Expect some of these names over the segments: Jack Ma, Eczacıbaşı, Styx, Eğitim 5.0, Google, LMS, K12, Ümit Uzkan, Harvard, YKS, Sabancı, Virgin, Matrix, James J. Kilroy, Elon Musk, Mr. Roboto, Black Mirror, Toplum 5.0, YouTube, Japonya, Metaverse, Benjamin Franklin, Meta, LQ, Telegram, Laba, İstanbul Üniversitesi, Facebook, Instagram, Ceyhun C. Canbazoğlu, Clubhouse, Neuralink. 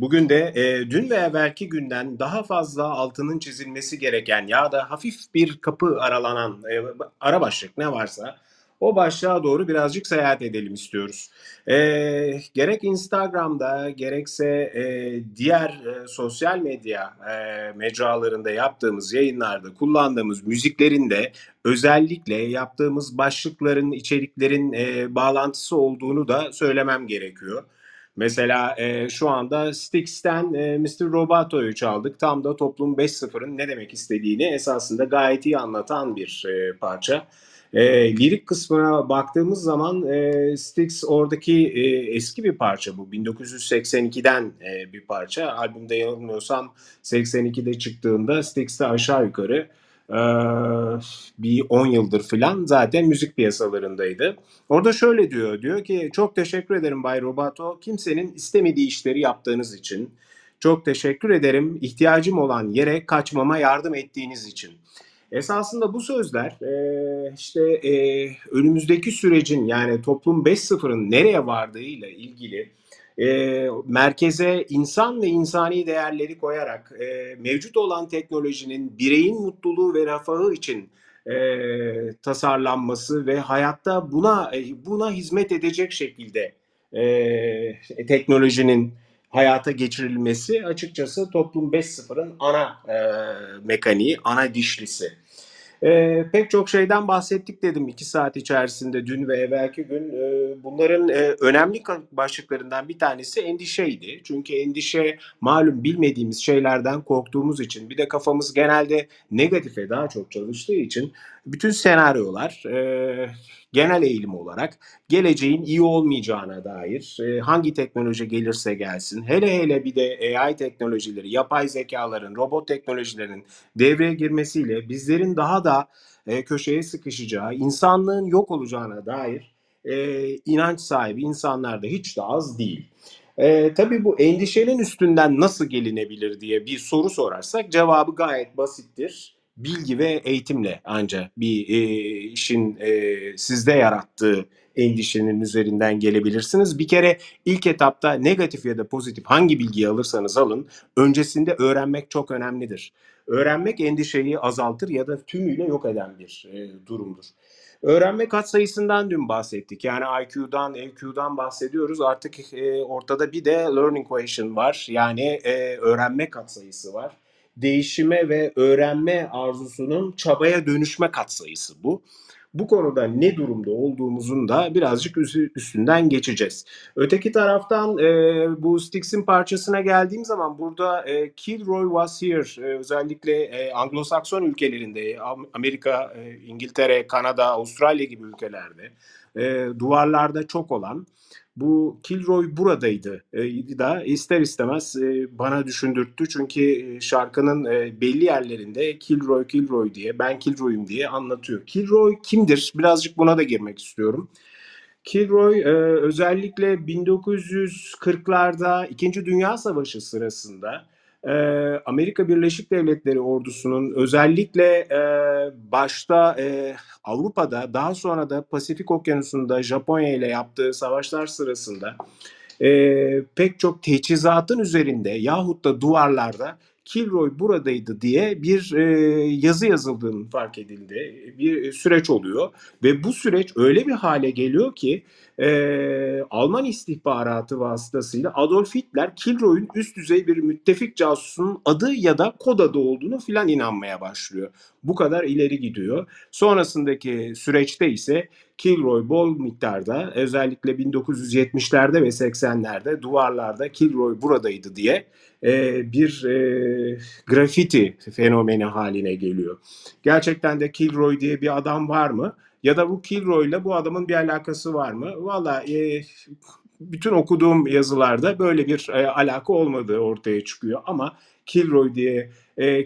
Bugün de dün ve evvelki günden daha fazla altının çizilmesi gereken ya da hafif bir kapı aralanan ara başlık ne varsa o başlığa doğru birazcık seyahat edelim istiyoruz. Gerek Instagram'da gerekse diğer sosyal medya mecralarında yaptığımız yayınlarda kullandığımız müziklerin de özellikle yaptığımız başlıkların, içeriklerin bağlantısı olduğunu da söylemem gerekiyor. Mesela şu anda Styx'ten Mr. Roboto'yu çaldık. Tam da Toplum 5.0'ın ne demek istediğini esasında gayet iyi anlatan bir parça. Lirik kısmına baktığımız zaman Styx oradaki eski bir parça bu. 1982'den bir parça. Albümde yanılmıyorsam 82'de çıktığında Styx'te aşağı yukarı bir 10 yıldır falan zaten müzik piyasalarındaydı. Orada şöyle diyor ki çok teşekkür ederim Bay Roboto kimsenin istemediği işleri yaptığınız için. Çok teşekkür ederim ihtiyacım olan yere kaçmama yardım ettiğiniz için. Esasında bu sözler işte önümüzdeki sürecin yani Toplum 5.0'ın nereye vardığıyla ilgili merkeze insan ve insani değerleri koyarak mevcut olan teknolojinin bireyin mutluluğu ve refahı için tasarlanması ve hayatta buna hizmet edecek şekilde teknolojinin hayata geçirilmesi açıkçası Toplum 5.0'ın ana mekaniği, ana dişlisi. Pek çok şeyden bahsettik dedim 2 saat içerisinde dün ve evvelki gün. Bunların önemli başlıklarından bir tanesi endişeydi. Çünkü endişe malum bilmediğimiz şeylerden korktuğumuz için bir de kafamız genelde negatife daha çok çalıştığı için bütün senaryolar genel eğilim olarak geleceğin iyi olmayacağına dair hangi teknoloji gelirse gelsin hele bir de AI teknolojileri, yapay zekaların, robot teknolojilerinin devreye girmesiyle bizlerin daha da köşeye sıkışacağı, insanlığın yok olacağına dair inanç sahibi insanlar da hiç de az değil. Tabii bu endişenin üstünden nasıl gelinebilir diye bir soru sorarsak cevabı gayet basittir. Bilgi ve eğitimle ancak bir işin sizde yarattığı endişenin üzerinden gelebilirsiniz. Bir kere ilk etapta negatif ya da pozitif hangi bilgiyi alırsanız alın, öncesinde öğrenmek çok önemlidir. Öğrenmek endişeyi azaltır ya da tümüyle yok eden bir durumdur. Öğrenme katsayısından dün bahsettik. Yani IQ'dan, LQ'dan bahsediyoruz. Artık ortada bir de learning quotient var. Yani öğrenme katsayısı var. Değişime ve öğrenme arzusunun çabaya dönüşme katsayısı bu. Bu konuda ne durumda olduğumuzun da birazcık üstünden geçeceğiz. Öteki taraftan bu Styx'in parçasına geldiğim zaman burada Kilroy was here özellikle Anglo-Sakson ülkelerinde Amerika, İngiltere, Kanada, Avustralya gibi ülkelerde duvarlarda çok olan bu Kilroy buradaydı da ister istemez bana düşündürttü. Çünkü şarkının belli yerlerinde Kilroy diye ben Kilroy'um diye anlatıyor. Kilroy kimdir? Birazcık buna da girmek istiyorum. Kilroy özellikle 1940'larda 2. Dünya Savaşı sırasında Amerika Birleşik Devletleri ordusunun özellikle başta Avrupa'da daha sonra da Pasifik Okyanusu'nda Japonya ile yaptığı savaşlar sırasında pek çok teçhizatın üzerinde yahut da duvarlarda Kilroy buradaydı diye bir yazı yazıldığının fark edildi. Bir süreç oluyor ve bu süreç öyle bir hale geliyor ki Alman istihbaratı vasıtasıyla Adolf Hitler Kilroy'un üst düzey bir müttefik casusunun adı ya da kod adı olduğunu filan inanmaya başlıyor. Bu kadar ileri gidiyor. Sonrasındaki süreçte ise Kilroy bol miktarda özellikle 1970'lerde ve 80'lerde duvarlarda Kilroy buradaydı diye bir grafiti fenomeni haline geliyor. Gerçekten de Kilroy diye bir adam var mı? Ya da bu Kilroy'la bu adamın bir alakası var mı? Valla bütün okuduğum yazılarda böyle bir alaka olmadığı ortaya çıkıyor. Ama Kilroy diye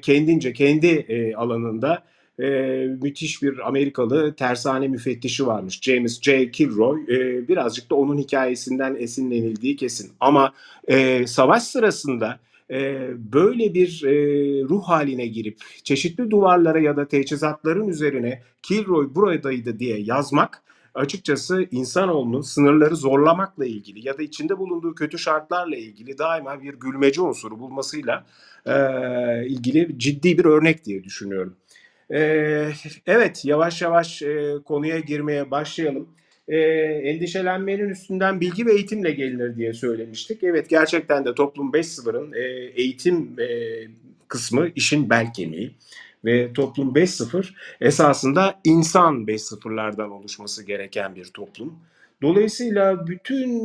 kendince kendi alanında müthiş bir Amerikalı tersane müfettişi varmış. James J. Kilroy. Birazcık da onun hikayesinden esinlenildiği kesin. Ama savaş sırasında böyle bir ruh haline girip çeşitli duvarlara ya da teçhizatların üzerine Kilroy buradaydı diye yazmak açıkçası insanoğlunun sınırları zorlamakla ilgili ya da içinde bulunduğu kötü şartlarla ilgili daima bir gülmece unsuru bulmasıyla ilgili ciddi bir örnek diye düşünüyorum. Evet, yavaş yavaş konuya girmeye başlayalım. Endişelenmenin üstünden bilgi ve eğitimle gelinir diye söylemiştik. Evet, gerçekten de Toplum 5.0'ın eğitim kısmı işin bel kemiği. Ve Toplum 5.0 esasında insan 5.0'lardan oluşması gereken bir toplum. Dolayısıyla bütün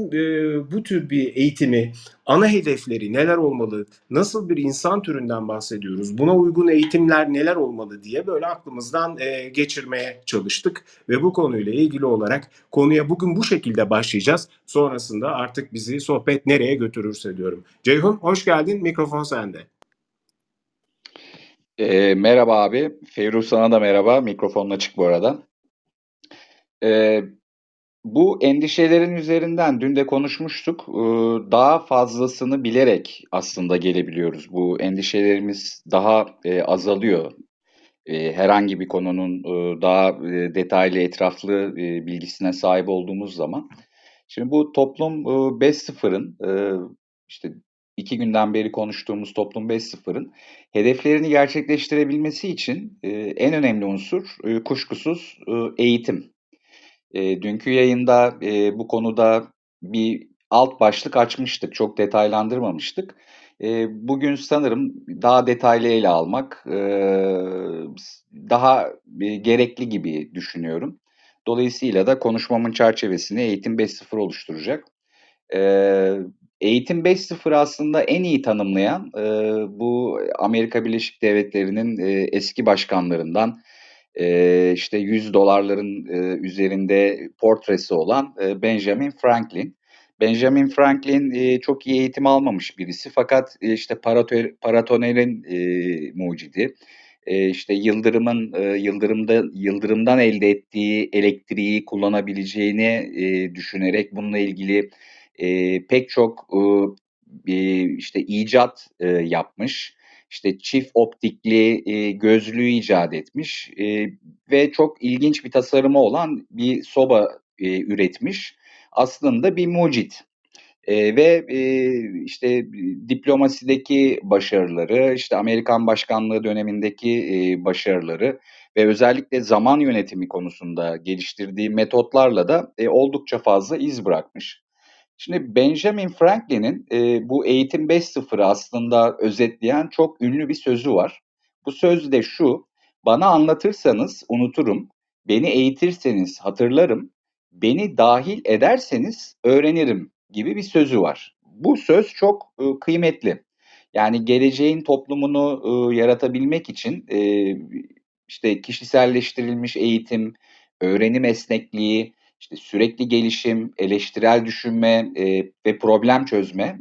bu tür bir eğitimi, ana hedefleri neler olmalı, nasıl bir insan türünden bahsediyoruz, buna uygun eğitimler neler olmalı diye böyle aklımızdan geçirmeye çalıştık. Ve bu konuyla ilgili olarak konuya bugün bu şekilde başlayacağız. Sonrasında artık bizi sohbet nereye götürürse diyorum. Ceyhun, hoş geldin, mikrofon sende. Merhaba abi. Feyruh, sana da merhaba. Mikrofonun açık bu arada. Bu endişelerin üzerinden dün de konuşmuştuk. Daha fazlasını bilerek aslında gelebiliyoruz. Bu endişelerimiz daha azalıyor. Herhangi bir konunun daha detaylı, etraflı bilgisine sahip olduğumuz zaman. Şimdi bu Toplum 5.0'ın işte 2 günden beri konuştuğumuz Toplum 5.0'ın hedeflerini gerçekleştirebilmesi için en önemli unsur kuşkusuz eğitim. Dünkü yayında bu konuda bir alt başlık açmıştık, çok detaylandırmamıştık. Bugün sanırım daha detaylı ele almak daha gerekli gibi düşünüyorum. Dolayısıyla da konuşmamın çerçevesini Eğitim 5.0 oluşturacak. Eğitim 5.0 aslında en iyi tanımlayan bu Amerika Birleşik Devletleri'nin eski başkanlarından işte $100 üzerinde portresi olan Benjamin Franklin. Benjamin Franklin çok iyi eğitim almamış birisi, fakat işte paratonerin mucidi. İşte yıldırımdan elde ettiği elektriği kullanabileceğini düşünerek bununla ilgili pek çok işte icat yapmış, işte çift optikli gözlüğü icat etmiş ve çok ilginç bir tasarımı olan bir soba üretmiş. Aslında bir mucit ve işte diplomasideki başarıları, işte Amerikan başkanlığı dönemindeki başarıları ve özellikle zaman yönetimi konusunda geliştirdiği metotlarla da oldukça fazla iz bırakmış. Şimdi Benjamin Franklin'in bu Eğitim 5.0'ı aslında özetleyen çok ünlü bir sözü var. Bu söz de şu: bana anlatırsanız unuturum, beni eğitirseniz hatırlarım, beni dahil ederseniz öğrenirim gibi bir sözü var. Bu söz çok kıymetli. Yani geleceğin toplumunu yaratabilmek için işte kişiselleştirilmiş eğitim, öğrenim esnekliği, İşte sürekli gelişim, eleştirel düşünme ve problem çözme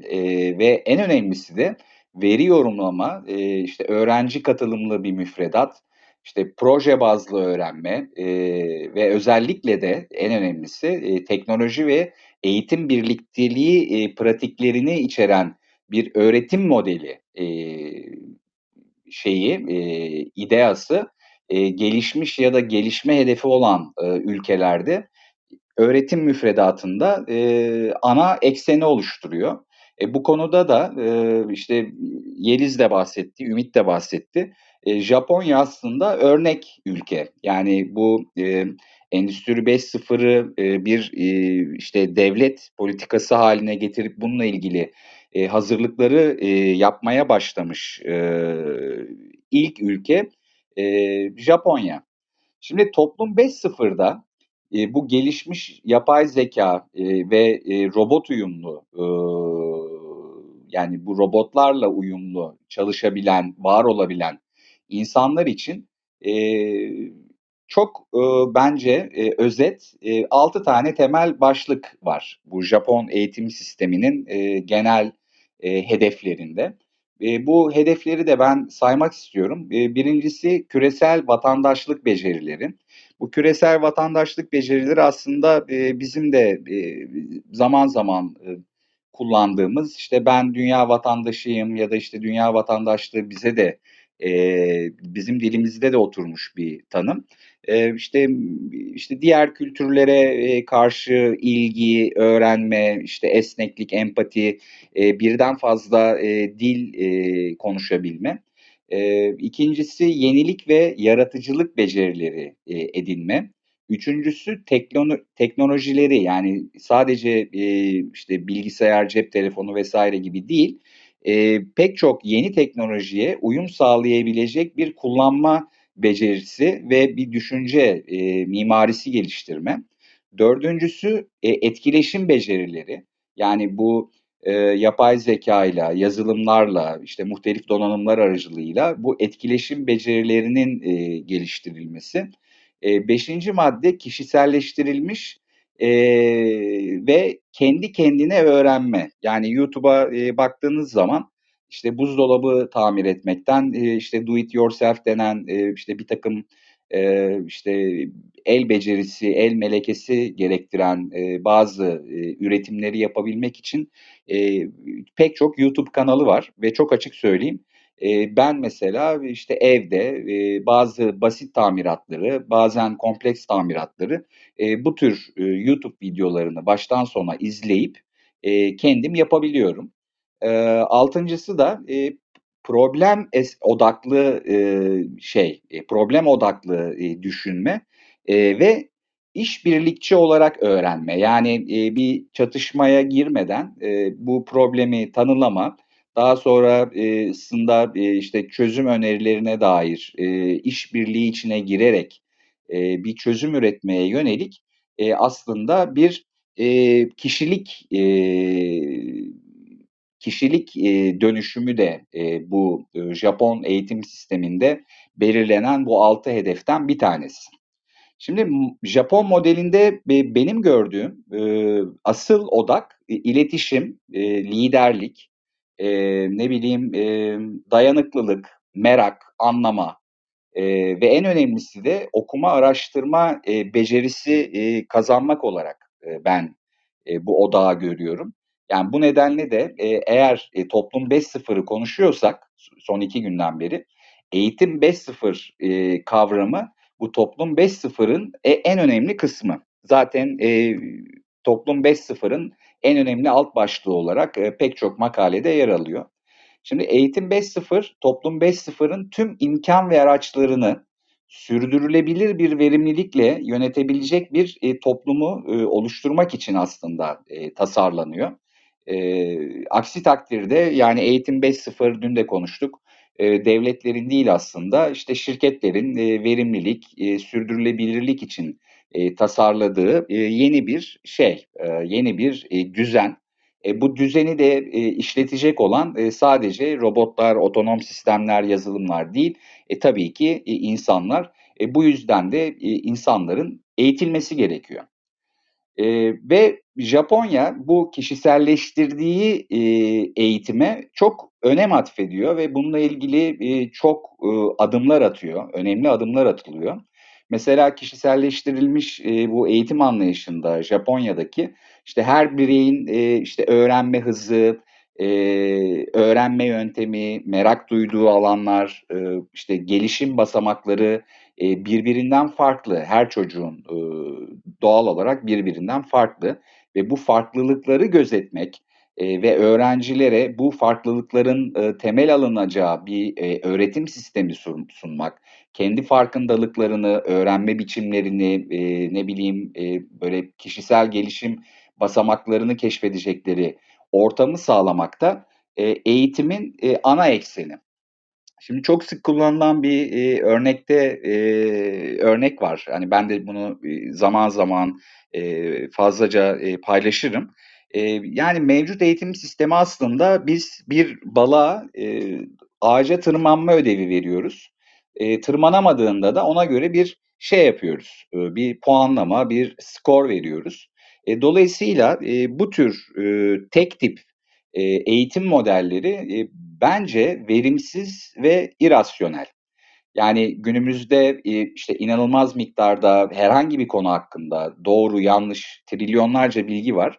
ve en önemlisi de veri yorumlama, işte öğrenci katılımlı bir müfredat, işte proje bazlı öğrenme ve özellikle de en önemlisi teknoloji ve eğitim birlikteliği pratiklerini içeren bir öğretim modeli ideası gelişmiş ya da gelişme hedefi olan ülkelerde öğretim müfredatında ana ekseni oluşturuyor. Bu konuda da işte Yeliz de bahsetti, Ümit de bahsetti. Japonya aslında örnek ülke. Yani bu Endüstri 5.0'ı bir işte devlet politikası haline getirip bununla ilgili hazırlıkları yapmaya başlamış ilk ülke Japonya. Şimdi Toplum 5.0'da bu gelişmiş yapay zeka ve robot uyumlu, yani bu robotlarla uyumlu çalışabilen, var olabilen insanlar için çok bence özet 6 tane temel başlık var bu Japon eğitim sisteminin genel hedeflerinde. Bu hedefleri de ben saymak istiyorum. Birincisi küresel vatandaşlık becerileri. Bu küresel vatandaşlık becerileri aslında bizim de zaman zaman kullandığımız, işte ben dünya vatandaşıyım ya da işte dünya vatandaşlığı bize de bizim dilimizde de oturmuş bir tanım. İşte diğer kültürlere karşı ilgi, öğrenme, işte esneklik, empati, birden fazla dil konuşabilme. İkincisi yenilik ve yaratıcılık becerileri edinme. Üçüncüsü teknolojileri, yani sadece işte bilgisayar, cep telefonu vesaire gibi değil, pek çok yeni teknolojiye uyum sağlayabilecek bir kullanma becerisi ve bir düşünce mimarisi geliştirme. Dördüncüsü etkileşim becerileri, yani bu yapay zekayla, yazılımlarla, işte muhtelif donanımlar aracılığıyla bu etkileşim becerilerinin geliştirilmesi. Beşinci madde kişiselleştirilmiş ve kendi kendine öğrenme. Yani YouTube'a baktığınız zaman işte buzdolabı tamir etmekten, işte do it yourself denen işte bir takım işte el becerisi, el melekesi gerektiren bazı üretimleri yapabilmek için pek çok YouTube kanalı var ve çok açık söyleyeyim. Ben mesela işte evde bazı basit tamiratları, bazen kompleks tamiratları bu tür YouTube videolarını baştan sona izleyip kendim yapabiliyorum. Altıncısı da problem odaklı düşünme ve işbirlikçi olarak öğrenme. Yani bir çatışmaya girmeden bu problemi tanımlama. Daha sonrasında işte çözüm önerilerine dair işbirliği içine girerek bir çözüm üretmeye yönelik aslında bir kişilik dönüşümü de bu Japon eğitim sisteminde belirlenen bu 6 hedeften bir tanesi. Şimdi Japon modelinde benim gördüğüm asıl odak iletişim, liderlik, dayanıklılık, merak, anlama ve en önemlisi de okuma, araştırma becerisi kazanmak olarak ben bu odağı görüyorum. Yani bu nedenle de eğer Toplum 5.0'ı konuşuyorsak son 2 günden beri, Eğitim 5.0 kavramı bu Toplum 5.0'ın en önemli kısmı. Zaten Toplum 5.0'ın en önemli alt başlığı olarak pek çok makalede yer alıyor. Şimdi Eğitim 5.0, Toplum 5.0'ın tüm imkan ve araçlarını sürdürülebilir bir verimlilikle yönetebilecek bir toplumu oluşturmak için aslında tasarlanıyor. Aksi takdirde, yani Eğitim 5.0 dün de konuştuk, devletlerin değil aslında işte şirketlerin verimlilik, sürdürülebilirlik için tasarladığı yeni bir yeni bir düzen. Bu düzeni de işletecek olan sadece robotlar, otonom sistemler, yazılımlar değil, tabii ki insanlar. Bu yüzden de insanların eğitilmesi gerekiyor. Ve Japonya bu kişiselleştirdiği eğitime çok önem atfediyor ve bununla ilgili çok adımlar atıyor, önemli adımlar atılıyor. Mesela kişiselleştirilmiş bu eğitim anlayışında Japonya'daki işte her bireyin işte öğrenme hızı, öğrenme yöntemi, merak duyduğu alanlar, işte gelişim basamakları birbirinden farklı. Her çocuğun doğal olarak birbirinden farklı ve bu farklılıkları gözetmek ve öğrencilere bu farklılıkların temel alınacağı bir öğretim sistemi sunmak, kendi farkındalıklarını, öğrenme biçimlerini, böyle kişisel gelişim basamaklarını keşfedecekleri ortamı sağlamakta eğitimin ana ekseni. Şimdi çok sık kullanılan bir örnek var. Hani ben de bunu zaman zaman fazlaca paylaşırım. Yani mevcut eğitim sistemi aslında biz bir balığa ağaca tırmanma ödevi veriyoruz. Tırmanamadığında da ona göre bir yapıyoruz. Bir puanlama, bir skor veriyoruz. Dolayısıyla bu tür tek tip eğitim modelleri bence verimsiz ve irrasyonel. Yani günümüzde işte inanılmaz miktarda herhangi bir konu hakkında doğru, yanlış, trilyonlarca bilgi var.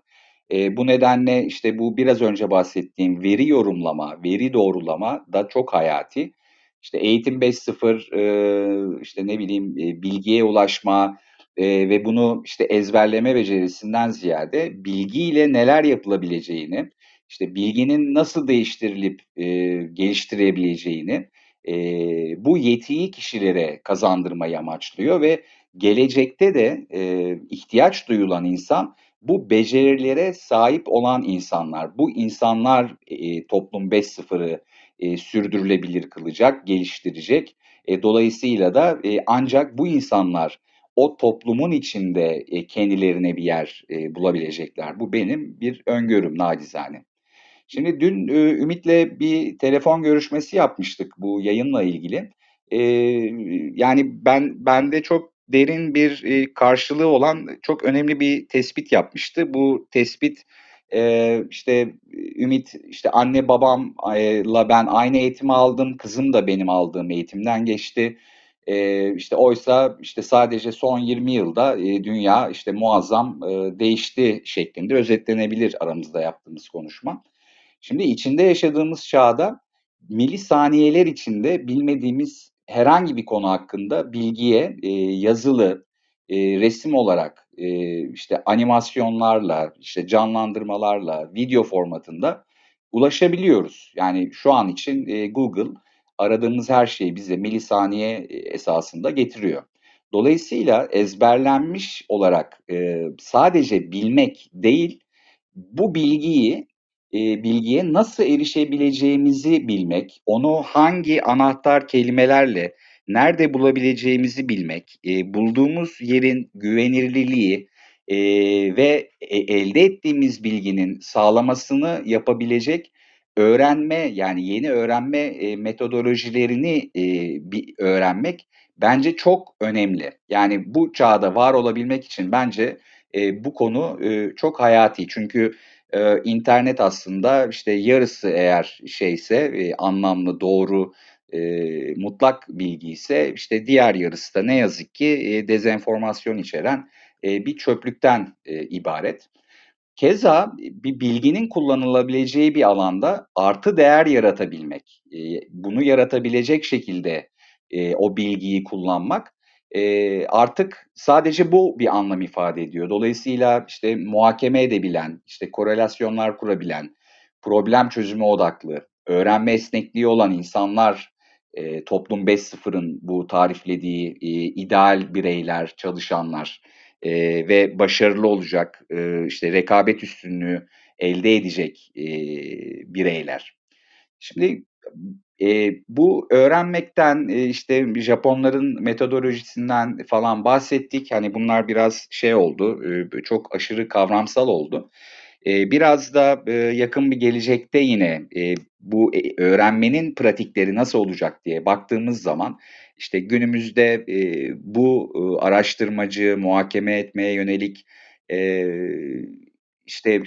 Bu nedenle işte bu biraz önce bahsettiğim veri yorumlama, veri doğrulama da çok hayati. İşte Eğitim 5.0, işte ne bileyim bilgiye ulaşma ve bunu işte ezberleme becerisinden ziyade bilgiyle neler yapılabileceğini, işte bilginin nasıl değiştirilip geliştirebileceğini, bu yetiyi kişilere kazandırmayı amaçlıyor ve gelecekte de ihtiyaç duyulan insan bu becerilere sahip olan insanlar. Bu insanlar toplum 5.0'ı sürdürülebilir kılacak, geliştirecek. Dolayısıyla da ancak bu insanlar o toplumun içinde kendilerine bir yer bulabilecekler. Bu benim bir öngörüm nacizane. Şimdi dün Ümit'le bir telefon görüşmesi yapmıştık bu yayınla ilgili. Yani bende çok derin bir karşılığı olan çok önemli bir tespit yapmıştı. Bu tespit işte Ümit, işte anne babamla ben aynı eğitimi aldım, kızım da benim aldığım eğitimden geçti. İşte oysa işte sadece son 20 yılda dünya işte muazzam değişti şeklinde özetlenebilir aramızda yaptığımız konuşma. Şimdi içinde yaşadığımız çağda milisaniyeler içinde bilmediğimiz herhangi bir konu hakkında bilgiye yazılı, resim olarak, işte animasyonlarla, işte canlandırmalarla, video formatında ulaşabiliyoruz. Yani şu an için Google aradığımız her şeyi bize milisaniye esasında getiriyor. Dolayısıyla ezberlenmiş olarak sadece bilmek değil, bu bilgiye nasıl erişebileceğimizi bilmek, onu hangi anahtar kelimelerle nerede bulabileceğimizi bilmek, bulduğumuz yerin güvenilirliği ve elde ettiğimiz bilginin sağlamasını yapabilecek öğrenme, yani yeni öğrenme metodolojilerini öğrenmek bence çok önemli. Yani bu çağda var olabilmek için bence bu konu çok hayati. Çünkü internet aslında işte yarısı eğer anlamlı, doğru, mutlak bilgi ise işte diğer yarısı da ne yazık ki dezenformasyon içeren bir çöplükten ibaret. Keza bir bilginin kullanılabileceği bir alanda artı değer yaratabilmek, bunu yaratabilecek şekilde o bilgiyi kullanmak artık sadece bu bir anlam ifade ediyor. Dolayısıyla işte muhakeme edebilen, işte korelasyonlar kurabilen, problem çözüme odaklı, öğrenme esnekliği olan insanlar toplum 5.0'ın bu tariflediği ideal bireyler, çalışanlar ve başarılı olacak, işte rekabet üstünlüğü elde edecek bireyler. Şimdi bu öğrenmekten, işte Japonların metodolojisinden falan bahsettik. Hani bunlar biraz oldu, çok aşırı kavramsal oldu. Biraz da yakın bir gelecekte yine bu öğrenmenin pratikleri nasıl olacak diye baktığımız zaman işte günümüzde bu araştırmacı, muhakeme etmeye yönelik işte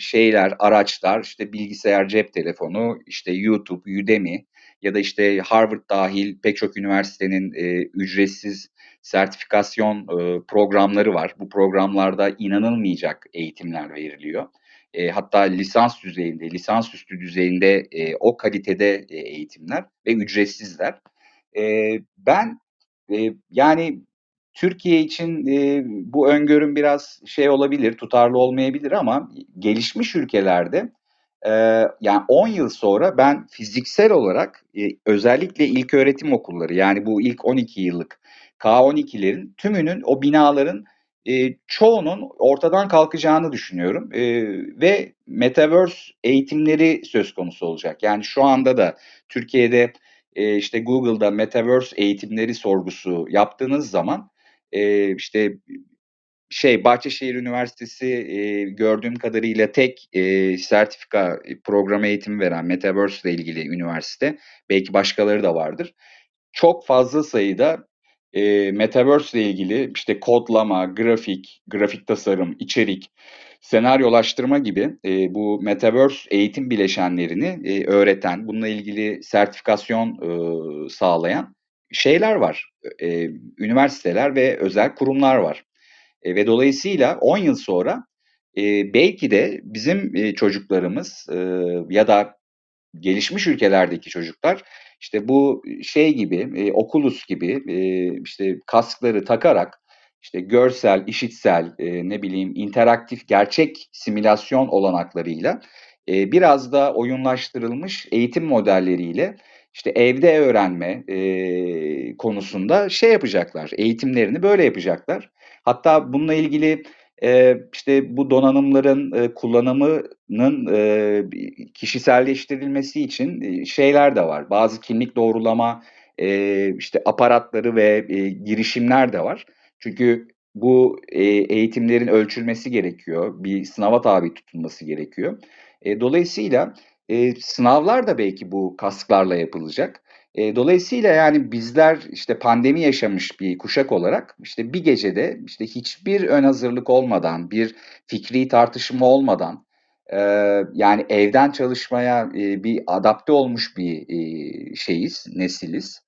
araçlar, işte bilgisayar, cep telefonu, işte YouTube, Udemy ya da işte Harvard dahil pek çok üniversitenin ücretsiz sertifikasyon programları var. Bu programlarda inanılmayacak eğitimler veriliyor. Hatta lisans düzeyinde, lisansüstü düzeyinde o kalitede eğitimler ve ücretsizler. Ben yani Türkiye için bu öngörüm biraz olabilir, tutarlı olmayabilir ama gelişmiş ülkelerde yani 10 yıl sonra ben fiziksel olarak özellikle ilköğretim okulları, yani bu ilk 12 yıllık K12'lerin tümünün, o binaların çoğunun ortadan kalkacağını düşünüyorum ve Metaverse eğitimleri söz konusu olacak. Yani şu anda da Türkiye'de işte Google'da Metaverse eğitimleri sorgusu yaptığınız zaman işte Bahçeşehir Üniversitesi gördüğüm kadarıyla tek sertifika programı eğitimi veren Metaverse ile ilgili üniversite, belki başkaları da vardır. Çok fazla sayıda Metaverse ile ilgili işte kodlama, grafik tasarım, içerik, senaryolaştırma gibi bu Metaverse eğitim bileşenlerini öğreten, bununla ilgili sertifikasyon sağlayan var. Üniversiteler ve özel kurumlar var. Ve dolayısıyla 10 yıl sonra belki de bizim çocuklarımız ya da gelişmiş ülkelerdeki çocuklar İşte bu şey gibi, Oculus gibi işte kaskları takarak işte görsel, işitsel, ne bileyim interaktif, gerçek simülasyon olanaklarıyla biraz da oyunlaştırılmış eğitim modelleriyle işte evde öğrenme konusunda şey yapacaklar, eğitimlerini böyle yapacaklar. Hatta bununla ilgili işte bu donanımların kullanımının kişiselleştirilmesi için şeyler de var. Bazı kimlik doğrulama işte aparatları ve girişimler de var. Çünkü bu eğitimlerin ölçülmesi gerekiyor, bir sınava tabi tutulması gerekiyor. Dolayısıyla sınavlar da belki bu kasklarla yapılacak. Dolayısıyla yani bizler işte pandemi yaşamış bir kuşak olarak işte bir gecede işte hiçbir ön hazırlık olmadan, bir fikri tartışma olmadan yani evden çalışmaya bir adapte olmuş bir şeyiz, nesiliz.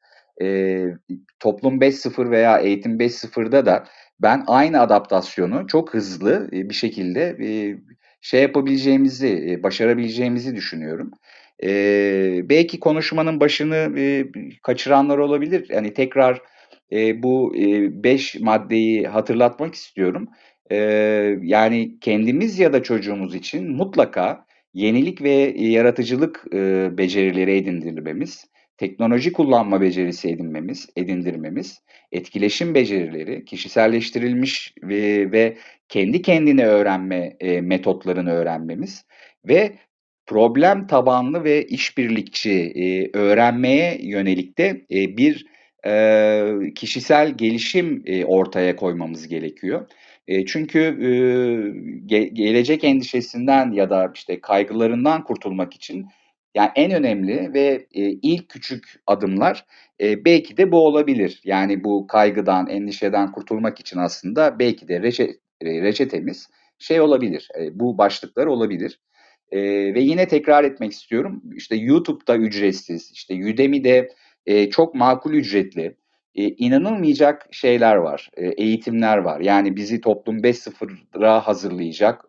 Toplum 5.0 veya Eğitim 5.0'da da ben aynı adaptasyonu çok hızlı bir şekilde şey yapabileceğimizi, başarabileceğimizi düşünüyorum. Belki konuşmanın başını kaçıranlar olabilir. Yani tekrar bu 5 maddeyi hatırlatmak istiyorum. Yani kendimiz ya da çocuğumuz için mutlaka yenilik ve yaratıcılık becerileri edindirmemiz, teknoloji kullanma becerisi edindirmemiz, etkileşim becerileri, kişiselleştirilmiş ve kendi kendine öğrenme metotlarını öğrenmemiz ve problem tabanlı ve işbirlikçi öğrenmeye yönelik de bir kişisel gelişim ortaya koymamız gerekiyor. Çünkü gelecek endişesinden ya da işte kaygılarından kurtulmak için yani en önemli ve ilk küçük adımlar belki de bu olabilir. Yani bu kaygıdan, endişeden kurtulmak için aslında belki de reçetemiz şey olabilir. Bu başlıklar olabilir. Ve yine tekrar etmek istiyorum. İşte YouTube'da ücretsiz, işte Udemy'de çok makul ücretli, inanılmayacak şeyler var, eğitimler var. Yani bizi Toplum 5.0'a hazırlayacak,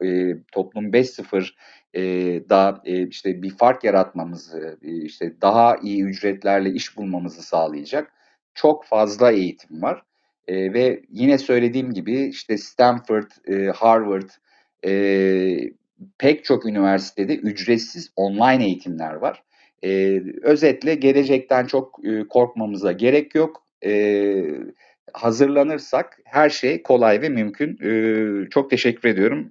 Toplum 5.0'da işte bir fark yaratmamızı, işte daha iyi ücretlerle iş bulmamızı sağlayacak çok fazla eğitim var. Ve yine söylediğim gibi işte Stanford, Harvard, pek çok üniversitede ücretsiz online eğitimler var. Özetle gelecekten çok korkmamıza gerek yok. Hazırlanırsak her şey kolay ve mümkün. Çok teşekkür ediyorum.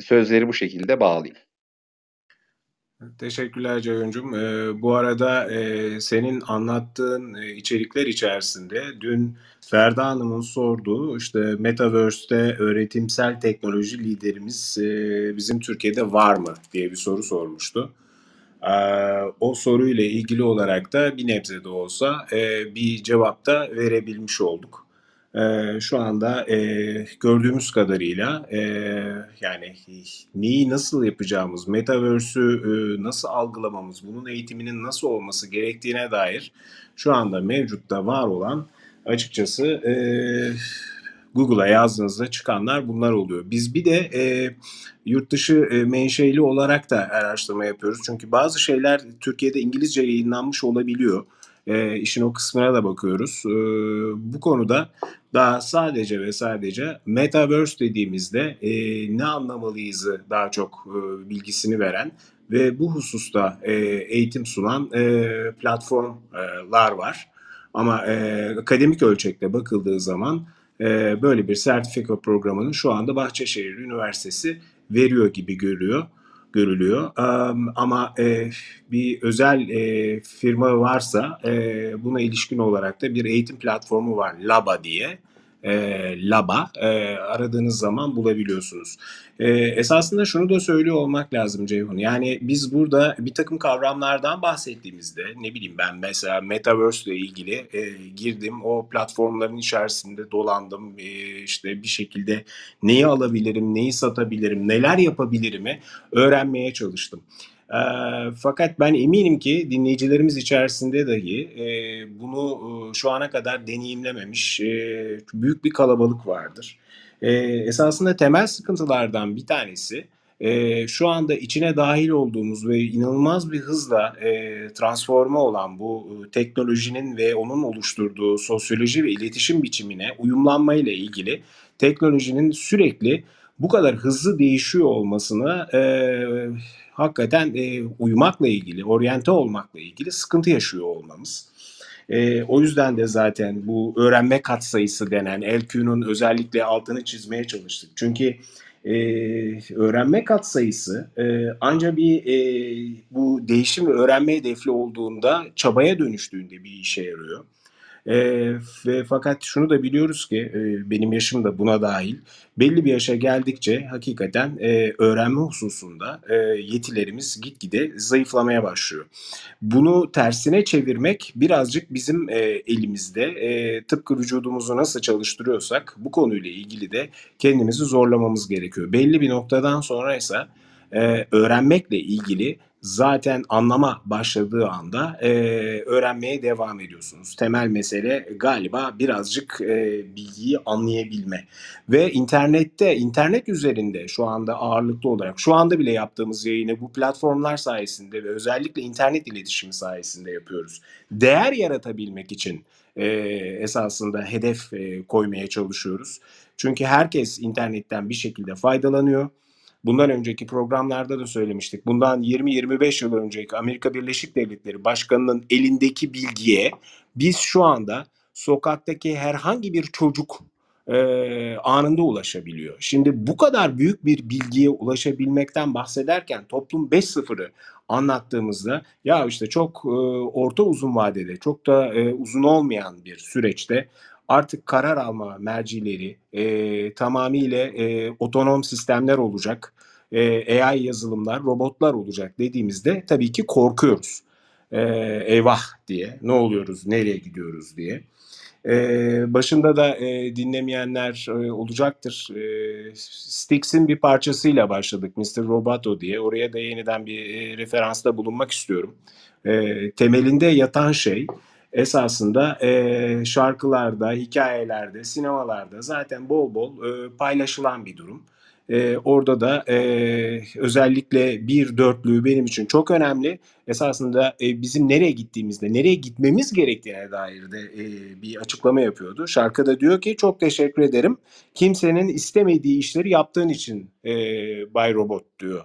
Sözleri bu şekilde bağlayayım. Teşekkürler Ceyhun'cum. Bu arada senin anlattığın içerikler içerisinde dün Ferda Hanım'ın sorduğu işte Metaverse'te öğretimsel teknoloji liderimiz bizim Türkiye'de var mı diye bir soru sormuştu. O soruyla ilgili olarak da bir nebze de olsa bir cevap da verebilmiş olduk. Şu anda gördüğümüz kadarıyla yani neyi nasıl yapacağımız, Metaverse'ü nasıl algılamamız, bunun eğitiminin nasıl olması gerektiğine dair şu anda mevcutta var olan açıkçası Google'a yazdığınızda çıkanlar bunlar oluyor. Biz bir de yurt dışı menşeli olarak da araştırma yapıyoruz. Çünkü bazı şeyler Türkiye'de İngilizce yayınlanmış olabiliyor. İşin o kısmına da bakıyoruz. Bu konuda daha sadece ve sadece Metaverse dediğimizde ne anlamalıyızı daha çok bilgisini veren ve bu hususta eğitim sunan platformlar var. Ama akademik ölçekte bakıldığı zaman böyle bir sertifika programının şu anda Bahçeşehir Üniversitesi veriyor gibi görülüyor. Ama bir özel firma varsa buna ilişkin olarak da bir eğitim platformu var Laba diye. Laba aradığınız zaman bulabiliyorsunuz. Esasında şunu da söylüyor olmak lazım Ceyhun. Yani biz burada bir takım kavramlardan bahsettiğimizde ne bileyim ben mesela Metaverse ile ilgili girdim o platformların içerisinde dolandım işte bir şekilde neyi alabilirim, neyi satabilirim, neler yapabilirimi öğrenmeye çalıştım. Fakat ben eminim ki dinleyicilerimiz içerisinde dahi bunu şu ana kadar deneyimlememiş büyük bir kalabalık vardır. Esasında temel sıkıntılardan bir tanesi şu anda içine dahil olduğumuz ve inanılmaz bir hızla transforme olan bu teknolojinin ve onun oluşturduğu sosyoloji ve iletişim biçimine uyumlanmayla ilgili teknolojinin sürekli bu kadar hızlı değişiyor olmasına hakikaten uyumakla ilgili, oryante olmakla ilgili sıkıntı yaşıyor olmamız. O yüzden de zaten bu öğrenme katsayısı denen LQ'nun özellikle altını çizmeye çalıştık. Çünkü öğrenme katsayısı ancak bir bu değişim ve öğrenme hedefli olduğunda, çabaya dönüştüğünde bir işe yarıyor. Ve fakat şunu da biliyoruz ki benim yaşım da buna dahil, belli bir yaşa geldikçe hakikaten öğrenme hususunda yetilerimiz gitgide zayıflamaya başlıyor. Bunu tersine çevirmek birazcık bizim elimizde. Tıpkı vücudumuzu nasıl çalıştırıyorsak bu konuyla ilgili de kendimizi zorlamamız gerekiyor. Belli bir noktadan sonra ise öğrenmekle ilgili zaten anlama başladığı anda öğrenmeye devam ediyorsunuz. Temel mesele galiba birazcık bilgiyi anlayabilme. Ve internet üzerinde şu anda ağırlıklı olarak, şu anda bile yaptığımız yayını bu platformlar sayesinde ve özellikle internet iletişimi sayesinde yapıyoruz. Değer yaratabilmek için esasında hedef koymaya çalışıyoruz. Çünkü herkes internetten bir şekilde faydalanıyor. Bundan önceki programlarda da söylemiştik. Bundan 20-25 yıl önceki Amerika Birleşik Devletleri Başkanı'nın elindeki bilgiye biz şu anda sokaktaki herhangi bir çocuk anında ulaşabiliyor. Şimdi bu kadar büyük bir bilgiye ulaşabilmekten bahsederken Toplum 5.0'ı anlattığımızda ya işte çok orta uzun vadede, çok da uzun olmayan bir süreçte artık karar alma mercileri tamamıyla otonom sistemler olacak, AI yazılımlar, robotlar olacak dediğimizde tabii ki korkuyoruz. Eyvah diye, ne oluyoruz, nereye gidiyoruz diye. Başında da dinlemeyenler olacaktır. Styx'in bir parçasıyla başladık, Mr. Roboto diye. Oraya da yeniden bir referansta bulunmak istiyorum. Temelinde yatan şey, esasında şarkılarda, hikayelerde, sinemalarda zaten bol bol paylaşılan bir durum. Orada da özellikle bir dörtlü benim için çok önemli. Esasında bizim nereye gittiğimizde, nereye gitmemiz gerektiğine dair de bir açıklama yapıyordu. Şarkıda diyor ki çok teşekkür ederim. Kimsenin istemediği işleri yaptığın için Bay Robot diyor.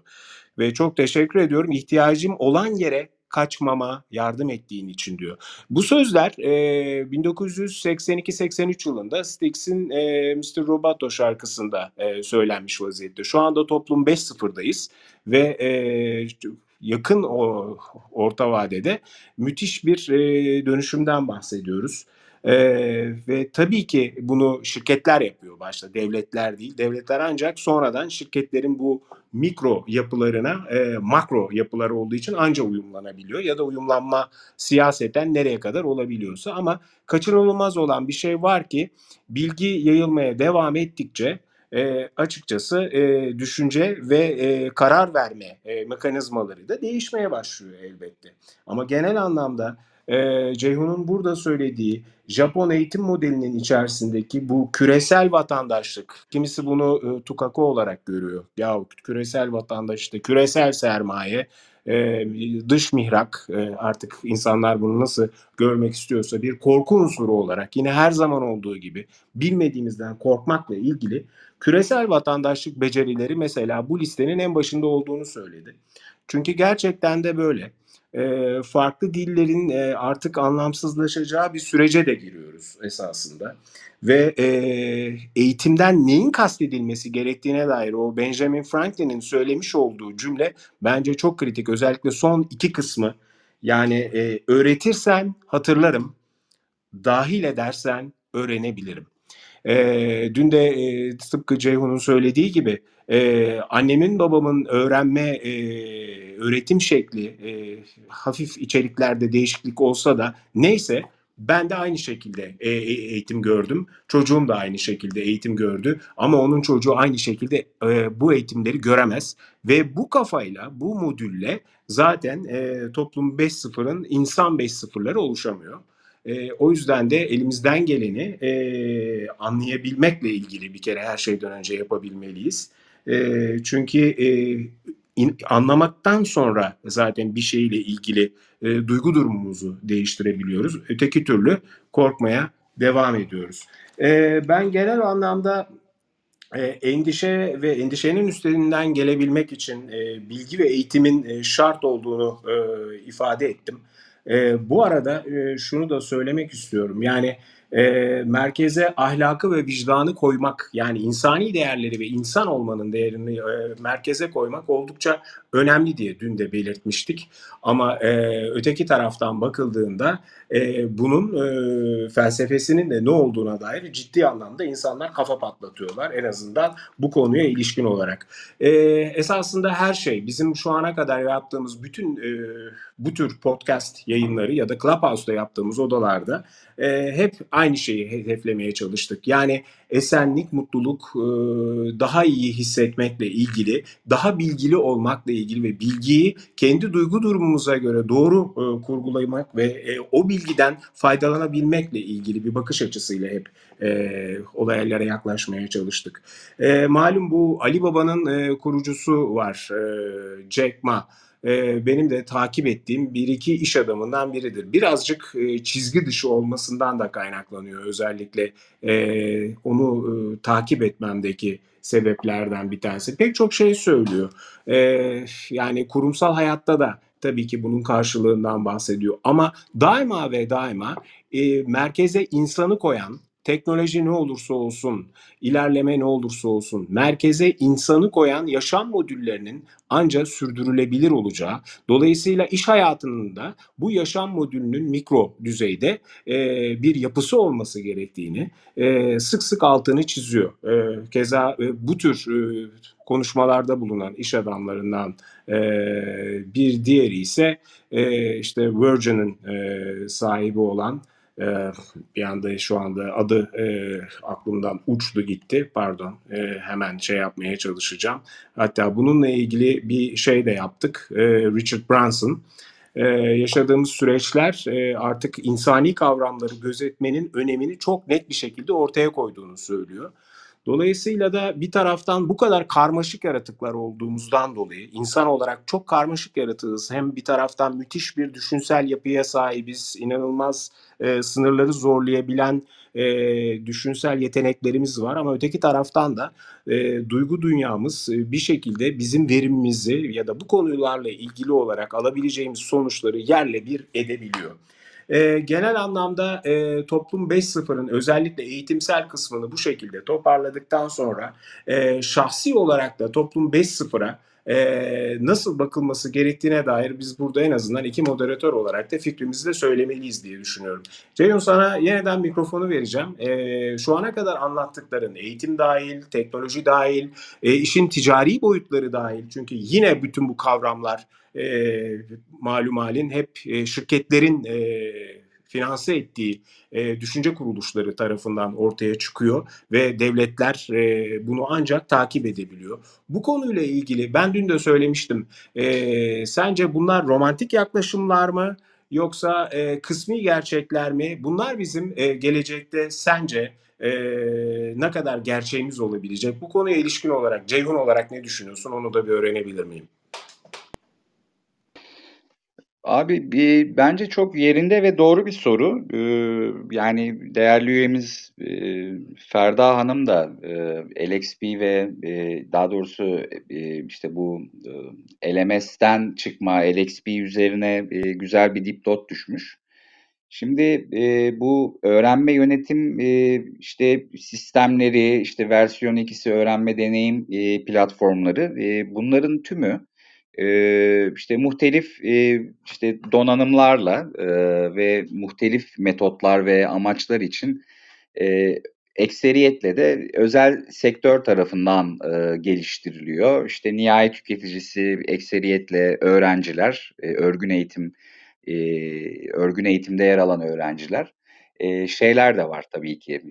Ve çok teşekkür ediyorum. İhtiyacım olan yere kaçmama yardım ettiğin için diyor. Bu sözler 1982-83 yılında Styx'in Mr. Roboto şarkısında söylenmiş vaziyette. Şu anda Toplum 5.0'dayız ve yakın orta vadede müthiş bir dönüşümden bahsediyoruz. Ve tabii ki bunu şirketler yapıyor başta, devletler değil. Devletler ancak sonradan şirketlerin bu mikro yapılarına makro yapılar olduğu için anca uyumlanabiliyor ya da uyumlanma siyaseten nereye kadar olabiliyorsa. Ama kaçınılmaz olan bir şey var ki bilgi yayılmaya devam ettikçe açıkçası düşünce ve karar verme mekanizmaları da değişmeye başlıyor elbette. Ama genel anlamda Ceyhun'un burada söylediği Japon eğitim modelinin içerisindeki bu küresel vatandaşlık, kimisi bunu tukako olarak görüyor. Ya küresel vatandaşlık, küresel sermaye, dış mihrak, artık insanlar bunu nasıl görmek istiyorsa bir korku unsuru olarak yine her zaman olduğu gibi bilmediğimizden korkmakla ilgili küresel vatandaşlık becerileri mesela bu listenin en başında olduğunu söyledi. Çünkü gerçekten de böyle. Farklı dillerin artık anlamsızlaşacağı bir sürece de giriyoruz esasında. Ve eğitimden neyin kastedilmesi gerektiğine dair o Benjamin Franklin'in söylemiş olduğu cümle bence çok kritik. Özellikle son iki kısmı, yani öğretirsen hatırlarım, dahil edersen öğrenebilirim. Dün de tıpkı Ceyhun'un söylediği gibi annemin babamın öğrenme öğretim şekli hafif içeriklerde değişiklik olsa da neyse ben de aynı şekilde eğitim gördüm. Çocuğum da aynı şekilde eğitim gördü ama onun çocuğu aynı şekilde bu eğitimleri göremez. Ve bu kafayla, bu modülle zaten Toplum 5.0'ın insan 5.0'ları oluşamıyor. O yüzden de elimizden geleni anlayabilmekle ilgili bir kere her şeyden önce yapabilmeliyiz. Çünkü anlamaktan sonra zaten bir şeyle ilgili duygu durumumuzu değiştirebiliyoruz. Öteki türlü korkmaya devam ediyoruz. Ben genel anlamda endişe ve endişenin üstesinden gelebilmek için bilgi ve eğitimin şart olduğunu ifade ettim. Bu arada şunu da söylemek istiyorum. Yani merkeze ahlakı ve vicdanı koymak, yani insani değerleri ve insan olmanın değerini merkeze koymak oldukça önemli diye dün de belirtmiştik. Ama öteki taraftan bakıldığında bunun felsefesinin de ne olduğuna dair ciddi anlamda insanlar kafa patlatıyorlar, en azından bu konuya ilişkin olarak. Esasında her şey, bizim şu ana kadar yaptığımız bütün bu tür podcast yayınları ya da Clubhouse'da yaptığımız odalarda hep aynı şeyi hedeflemeye çalıştık. Yani esenlik, mutluluk, daha iyi hissetmekle ilgili, daha bilgili olmakla ilgili ve bilgiyi kendi duygu durumumuza göre doğru kurgulamak ve o bilgiden faydalanabilmekle ilgili bir bakış açısıyla hep olaylara yaklaşmaya çalıştık. Malum bu Ali Baba'nın kurucusu var, Jack Ma. Benim de takip ettiğim bir iki iş adamından biridir. Birazcık çizgi dışı olmasından da kaynaklanıyor. Özellikle onu takip etmemdeki sebeplerden bir tanesi. Pek çok şey söylüyor. Yani kurumsal hayatta da tabii ki bunun karşılığından bahsediyor. Ama daima ve daima merkeze insanı koyan, teknoloji ne olursa olsun, ilerleme ne olursa olsun, merkeze insanı koyan yaşam modüllerinin ancak sürdürülebilir olacağı, dolayısıyla iş hayatının da bu yaşam modülünün mikro düzeyde bir yapısı olması gerektiğini sık sık altını çiziyor. Keza bu tür konuşmalarda bulunan iş adamlarından bir diğeri ise işte Virgin'in sahibi olan, bir anda şu anda adı aklımdan uçtu gitti, pardon, hemen şey yapmaya çalışacağım. Hatta bununla ilgili bir şey de yaptık, Richard Branson. Yaşadığımız süreçler artık insani kavramları gözetmenin önemini çok net bir şekilde ortaya koyduğunu söylüyor. Dolayısıyla da bir taraftan bu kadar karmaşık yaratıklar olduğumuzdan dolayı, insan olarak çok karmaşık yaratığız. Hem bir taraftan müthiş bir düşünsel yapıya sahibiz, inanılmaz sınırları zorlayabilen düşünsel yeteneklerimiz var. Ama öteki taraftan da duygu dünyamız bir şekilde bizim verimimizi ya da bu konularla ilgili olarak alabileceğimiz sonuçları yerle bir edebiliyor. Genel anlamda Toplum 5.0'ın özellikle eğitimsel kısmını bu şekilde toparladıktan sonra şahsi olarak da Toplum 5.0'a nasıl bakılması gerektiğine dair biz burada en azından iki moderatör olarak da fikrimizi de söylemeliyiz diye düşünüyorum. Ceyhun, sana yeniden mikrofonu vereceğim. Şu ana kadar anlattıkların, eğitim dahil, teknoloji dahil, işin ticari boyutları dahil, çünkü yine bütün bu kavramlar malum halin hep şirketlerin finanse ettiği düşünce kuruluşları tarafından ortaya çıkıyor ve devletler bunu ancak takip edebiliyor. Bu konuyla ilgili ben dün de söylemiştim. Sence bunlar romantik yaklaşımlar mı yoksa kısmi gerçekler mi? Bunlar bizim gelecekte sence ne kadar gerçeğimiz olabilecek? Bu konuya ilişkin olarak Ceyhun olarak ne düşünüyorsun? Onu da bir öğrenebilir miyim? Abi bence çok yerinde ve doğru bir soru. Yani değerli üyemiz Ferda Hanım da LXP ve daha doğrusu işte bu LMS'ten çıkma LXP üzerine güzel bir dipnot düşmüş. Şimdi bu öğrenme yönetim işte sistemleri, işte versiyon 2'si öğrenme deneyim platformları, bunların tümü işte muhtelif işte donanımlarla ve muhtelif metotlar ve amaçlar için ekseriyetle de özel sektör tarafından geliştiriliyor. İşte nihai tüketicisi ekseriyetle öğrenciler, örgün eğitimde yer alan öğrenciler. Şeyler de var tabii ki,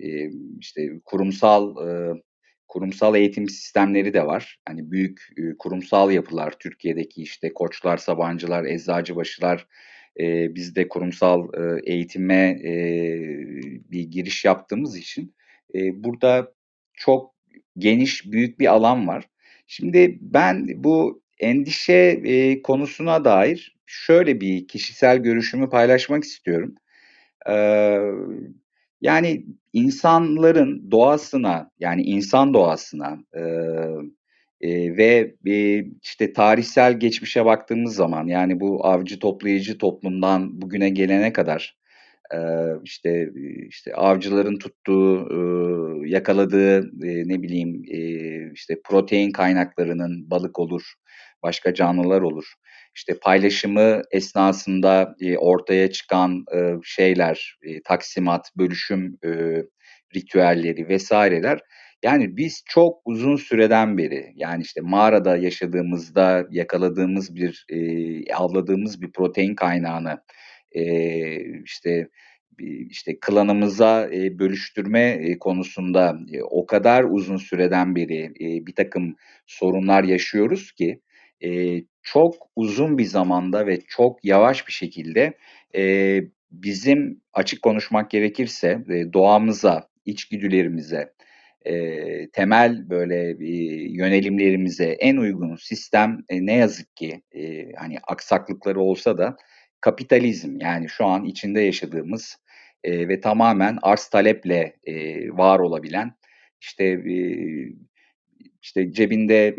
işte kurumsal eğitim sistemleri de var. Hani büyük kurumsal yapılar, Türkiye'deki işte Koçlar, Sabancılar, Eczacıbaşılar, bizde kurumsal eğitime bir giriş yaptığımız için burada çok geniş, büyük bir alan var. Şimdi ben bu endişe konusuna dair şöyle bir kişisel görüşümü paylaşmak istiyorum. Yani insanların doğasına, yani insan doğasına ve işte tarihsel geçmişe baktığımız zaman, yani bu avcı toplayıcı toplumdan bugüne gelene kadar işte avcıların tuttuğu, yakaladığı ne bileyim işte protein kaynaklarının balık olur, başka canlılar olur. İşte paylaşımı esnasında ortaya çıkan şeyler, taksimat, bölüşüm ritüelleri vesaireler. Yani biz çok uzun süreden beri, yani işte mağarada yaşadığımızda yakaladığımız bir, avladığımız bir protein kaynağını işte klanımıza bölüştürme konusunda o kadar uzun süreden beri bir takım sorunlar yaşıyoruz ki çok uzun bir zamanda ve çok yavaş bir şekilde bizim, açık konuşmak gerekirse, doğamıza, içgüdülerimize, temel böyle yönelimlerimize en uygun sistem ne yazık ki hani aksaklıkları olsa da kapitalizm, yani şu an içinde yaşadığımız ve tamamen arz taleple var olabilen, işte cebinde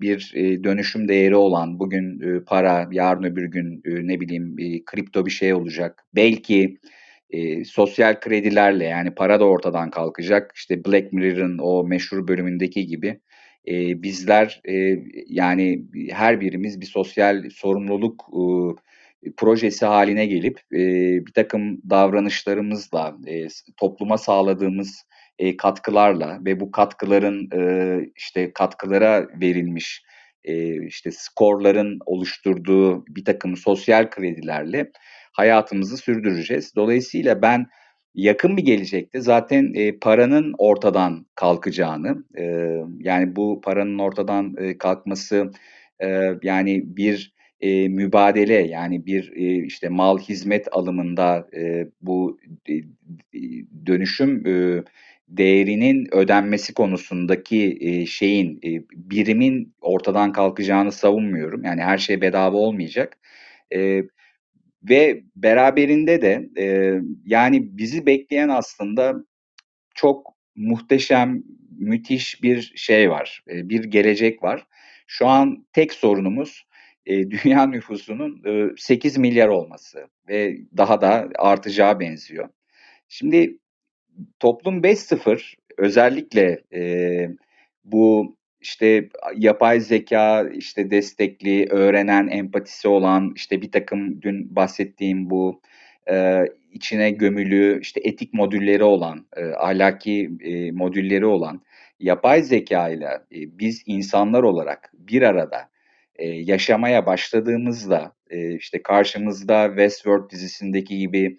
bir dönüşüm değeri olan, bugün para, yarın öbür gün ne bileyim kripto bir şey olacak. Belki sosyal kredilerle, yani para da ortadan kalkacak. İşte Black Mirror'ın o meşhur bölümündeki gibi bizler yani her birimiz bir sosyal sorumluluk projesi haline gelip bir takım davranışlarımızla, topluma sağladığımız katkılarla ve bu katkıların işte katkılara verilmiş işte skorların oluşturduğu bir takım sosyal kredilerle hayatımızı sürdüreceğiz. Dolayısıyla ben yakın bir gelecekte zaten paranın ortadan kalkacağını, yani bu paranın ortadan kalkması yani bir mübadele, yani bir işte mal hizmet alımında bu dönüşüm değerinin ödenmesi konusundaki şeyin, birimin ortadan kalkacağını savunmuyorum. Yani her şey bedava olmayacak. Ve beraberinde de yani bizi bekleyen aslında çok muhteşem, müthiş bir şey var. Bir gelecek var. Şu an tek sorunumuz dünya nüfusunun 8 milyar olması ve daha da artacağı benziyor. Şimdi Toplum 5.0 özellikle bu işte yapay zeka işte destekli, öğrenen empatisi olan, işte bir takım dün bahsettiğim bu içine gömülü işte etik modülleri olan, ahlaki modülleri olan yapay zekayla biz insanlar olarak bir arada yaşamaya başladığımızda, işte karşımızda Westworld dizisindeki gibi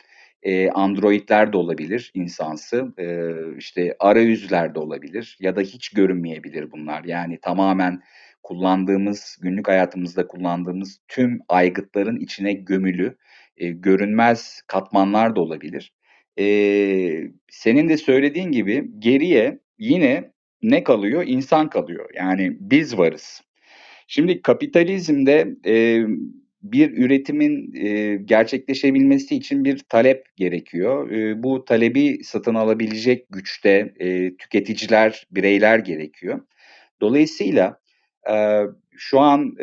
androidler de olabilir insansı, işte arayüzler de olabilir ya da hiç görünmeyebilir bunlar. Yani tamamen kullandığımız, günlük hayatımızda kullandığımız tüm aygıtların içine gömülü, görünmez katmanlar da olabilir. Senin de söylediğin gibi geriye yine ne kalıyor? İnsan kalıyor. Yani biz varız. Şimdi kapitalizmde bir üretimin gerçekleşebilmesi için bir talep gerekiyor. Bu talebi satın alabilecek güçte tüketiciler, bireyler gerekiyor. Dolayısıyla şu an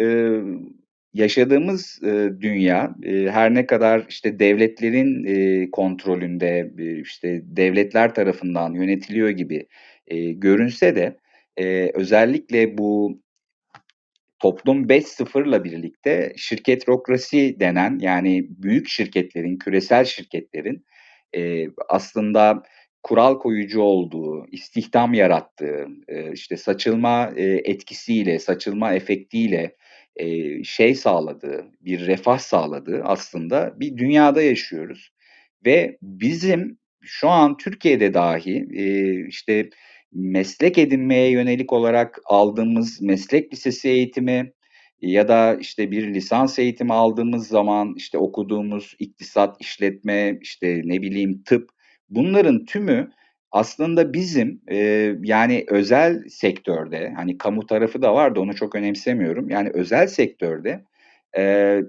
yaşadığımız dünya her ne kadar işte devletlerin kontrolünde, işte devletler tarafından yönetiliyor gibi görünse de özellikle bu Toplum 5.0'la birlikte şirketokrasi denen, yani büyük şirketlerin, küresel şirketlerin aslında kural koyucu olduğu, istihdam yarattığı, işte saçılma etkisiyle, saçılma efektiyle şey sağladığı, bir refah sağladığı aslında bir dünyada yaşıyoruz. Ve bizim şu an Türkiye'de dahi işte meslek edinmeye yönelik olarak aldığımız meslek lisesi eğitimi ya da işte bir lisans eğitimi aldığımız zaman işte okuduğumuz iktisat, işletme, işte ne bileyim tıp, bunların tümü aslında bizim yani özel sektörde, hani kamu tarafı da var da onu çok önemsemiyorum. Yani özel sektörde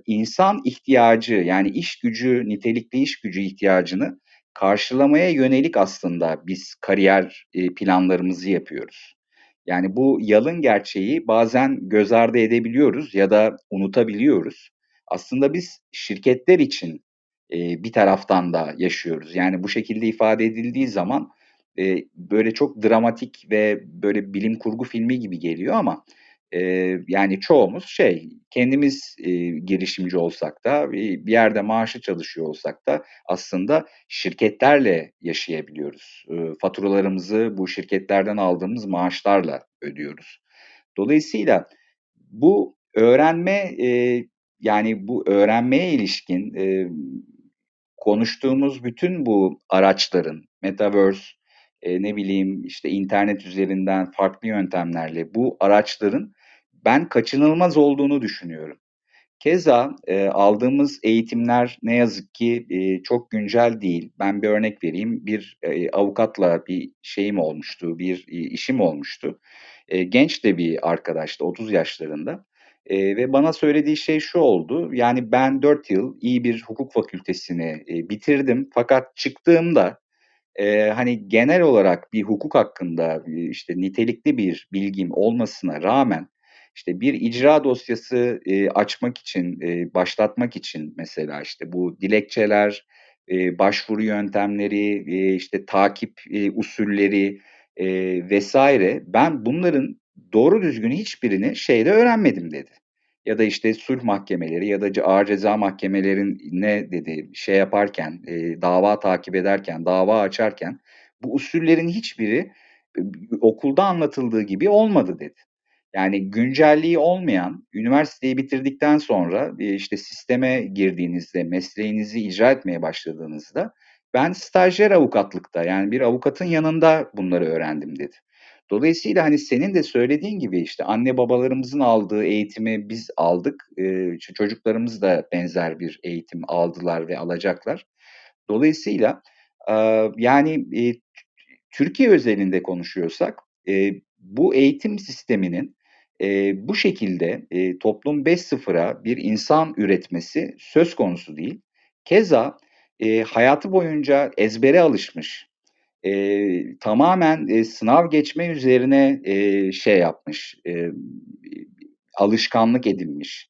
insan ihtiyacı, yani iş gücü, nitelikli iş gücü ihtiyacını karşılamaya yönelik aslında biz kariyer planlarımızı yapıyoruz. Yani bu yalın gerçeği bazen göz ardı edebiliyoruz ya da unutabiliyoruz. Aslında biz şirketler için bir taraftan da yaşıyoruz. Yani bu şekilde ifade edildiği zaman böyle çok dramatik ve böyle bilim kurgu filmi gibi geliyor ama yani çoğumuz kendimiz girişimci olsak da bir yerde maaşlı çalışıyor olsak da aslında şirketlerle yaşayabiliyoruz. Faturalarımızı bu şirketlerden aldığımız maaşlarla ödüyoruz. Dolayısıyla bu öğrenme yani bu öğrenmeye ilişkin konuştuğumuz bütün bu araçların Metaverse, ne bileyim işte internet üzerinden farklı yöntemlerle bu araçların ben kaçınılmaz olduğunu düşünüyorum. Keza aldığımız eğitimler ne yazık ki çok güncel değil. Ben bir örnek vereyim. Bir avukatla bir şeyim olmuştu, bir işim olmuştu. Genç de bir arkadaştı, 30 yaşlarında. Ve bana söylediği şey şu oldu. Yani ben 4 yıl iyi bir hukuk fakültesini bitirdim. Fakat çıktığımda hani genel olarak bir hukuk hakkında işte nitelikli bir bilgim olmasına rağmen işte bir icra dosyası açmak için, başlatmak için mesela işte bu dilekçeler, başvuru yöntemleri, işte takip usulleri vesaire, ben bunların doğru düzgün hiçbirini şeyde öğrenmedim dedi. Ya da işte sulh mahkemeleri ya da ağır ceza mahkemelerine dedi şey yaparken, dava takip ederken, dava açarken bu usullerin hiçbiri okulda anlatıldığı gibi olmadı dedi. Yani güncelliği olmayan, üniversiteyi bitirdikten sonra işte sisteme girdiğinizde, mesleğinizi icra etmeye başladığınızda ben stajyer avukatlıkta, yani bir avukatın yanında bunları öğrendim dedi. Dolayısıyla hani senin de söylediğin gibi işte anne babalarımızın aldığı eğitimi biz aldık. Çocuklarımız da benzer bir eğitim aldılar ve alacaklar. Dolayısıyla yani Türkiye özelinde konuşuyorsak bu eğitim sisteminin bu şekilde toplum 5.0'a bir insan üretmesi söz konusu değil. Keza hayatı boyunca ezbere alışmış, tamamen sınav geçme üzerine yapmış, alışkanlık edinmiş.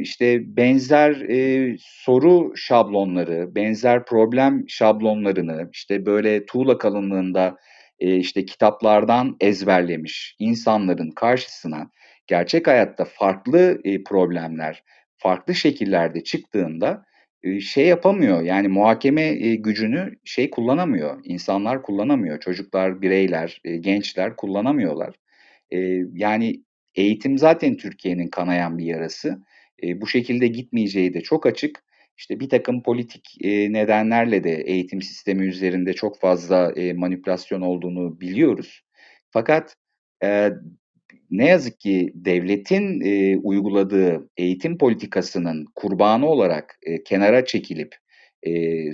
İşte benzer soru şablonları, benzer problem şablonlarını işte böyle tuğla kalınlığında işte kitaplardan ezberlemiş insanların karşısına gerçek hayatta farklı problemler, farklı şekillerde çıktığında yapamıyor, yani muhakeme gücünü kullanamıyor, insanlar kullanamıyor, çocuklar, bireyler, gençler kullanamıyorlar. Yani eğitim zaten Türkiye'nin kanayan bir yarası. Bu şekilde gitmeyeceği de çok açık. İşte bir takım politik nedenlerle de eğitim sistemi üzerinde çok fazla manipülasyon olduğunu biliyoruz. Fakat ne yazık ki devletin uyguladığı eğitim politikasının kurbanı olarak kenara çekilip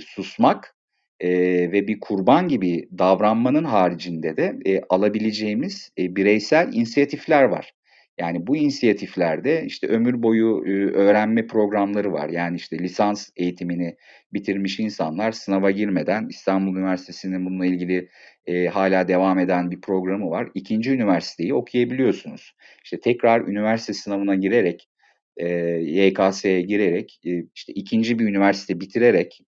susmak ve bir kurban gibi davranmanın haricinde de alabileceğimiz bireysel inisiyatifler var. Yani bu inisiyatiflerde işte ömür boyu öğrenme programları var. Yani işte lisans eğitimini bitirmiş insanlar sınava girmeden, İstanbul Üniversitesi'nin bununla ilgili hala devam eden bir programı var. İkinci üniversiteyi okuyabiliyorsunuz. İşte tekrar üniversite sınavına girerek, YKS'ye girerek, işte ikinci bir üniversite bitirerek,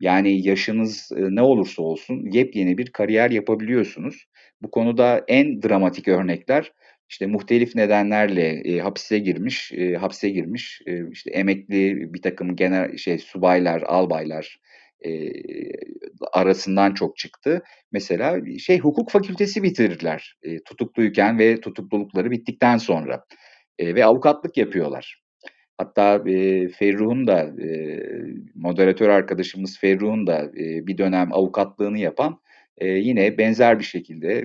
yani yaşınız ne olursa olsun yepyeni bir kariyer yapabiliyorsunuz. Bu konuda en dramatik örnekler, İşte muhtelif nedenlerle hapse girmiş, işte emekli bir takım genel subaylar, albaylar arasından çok çıktı. Mesela hukuk fakültesi bitirirler tutukluyken ve tutuklulukları bittikten sonra ve avukatlık yapıyorlar. Hatta Ferruh'un da moderatör arkadaşımız Ferruh'un da bir dönem avukatlığını yapan, yine benzer bir şekilde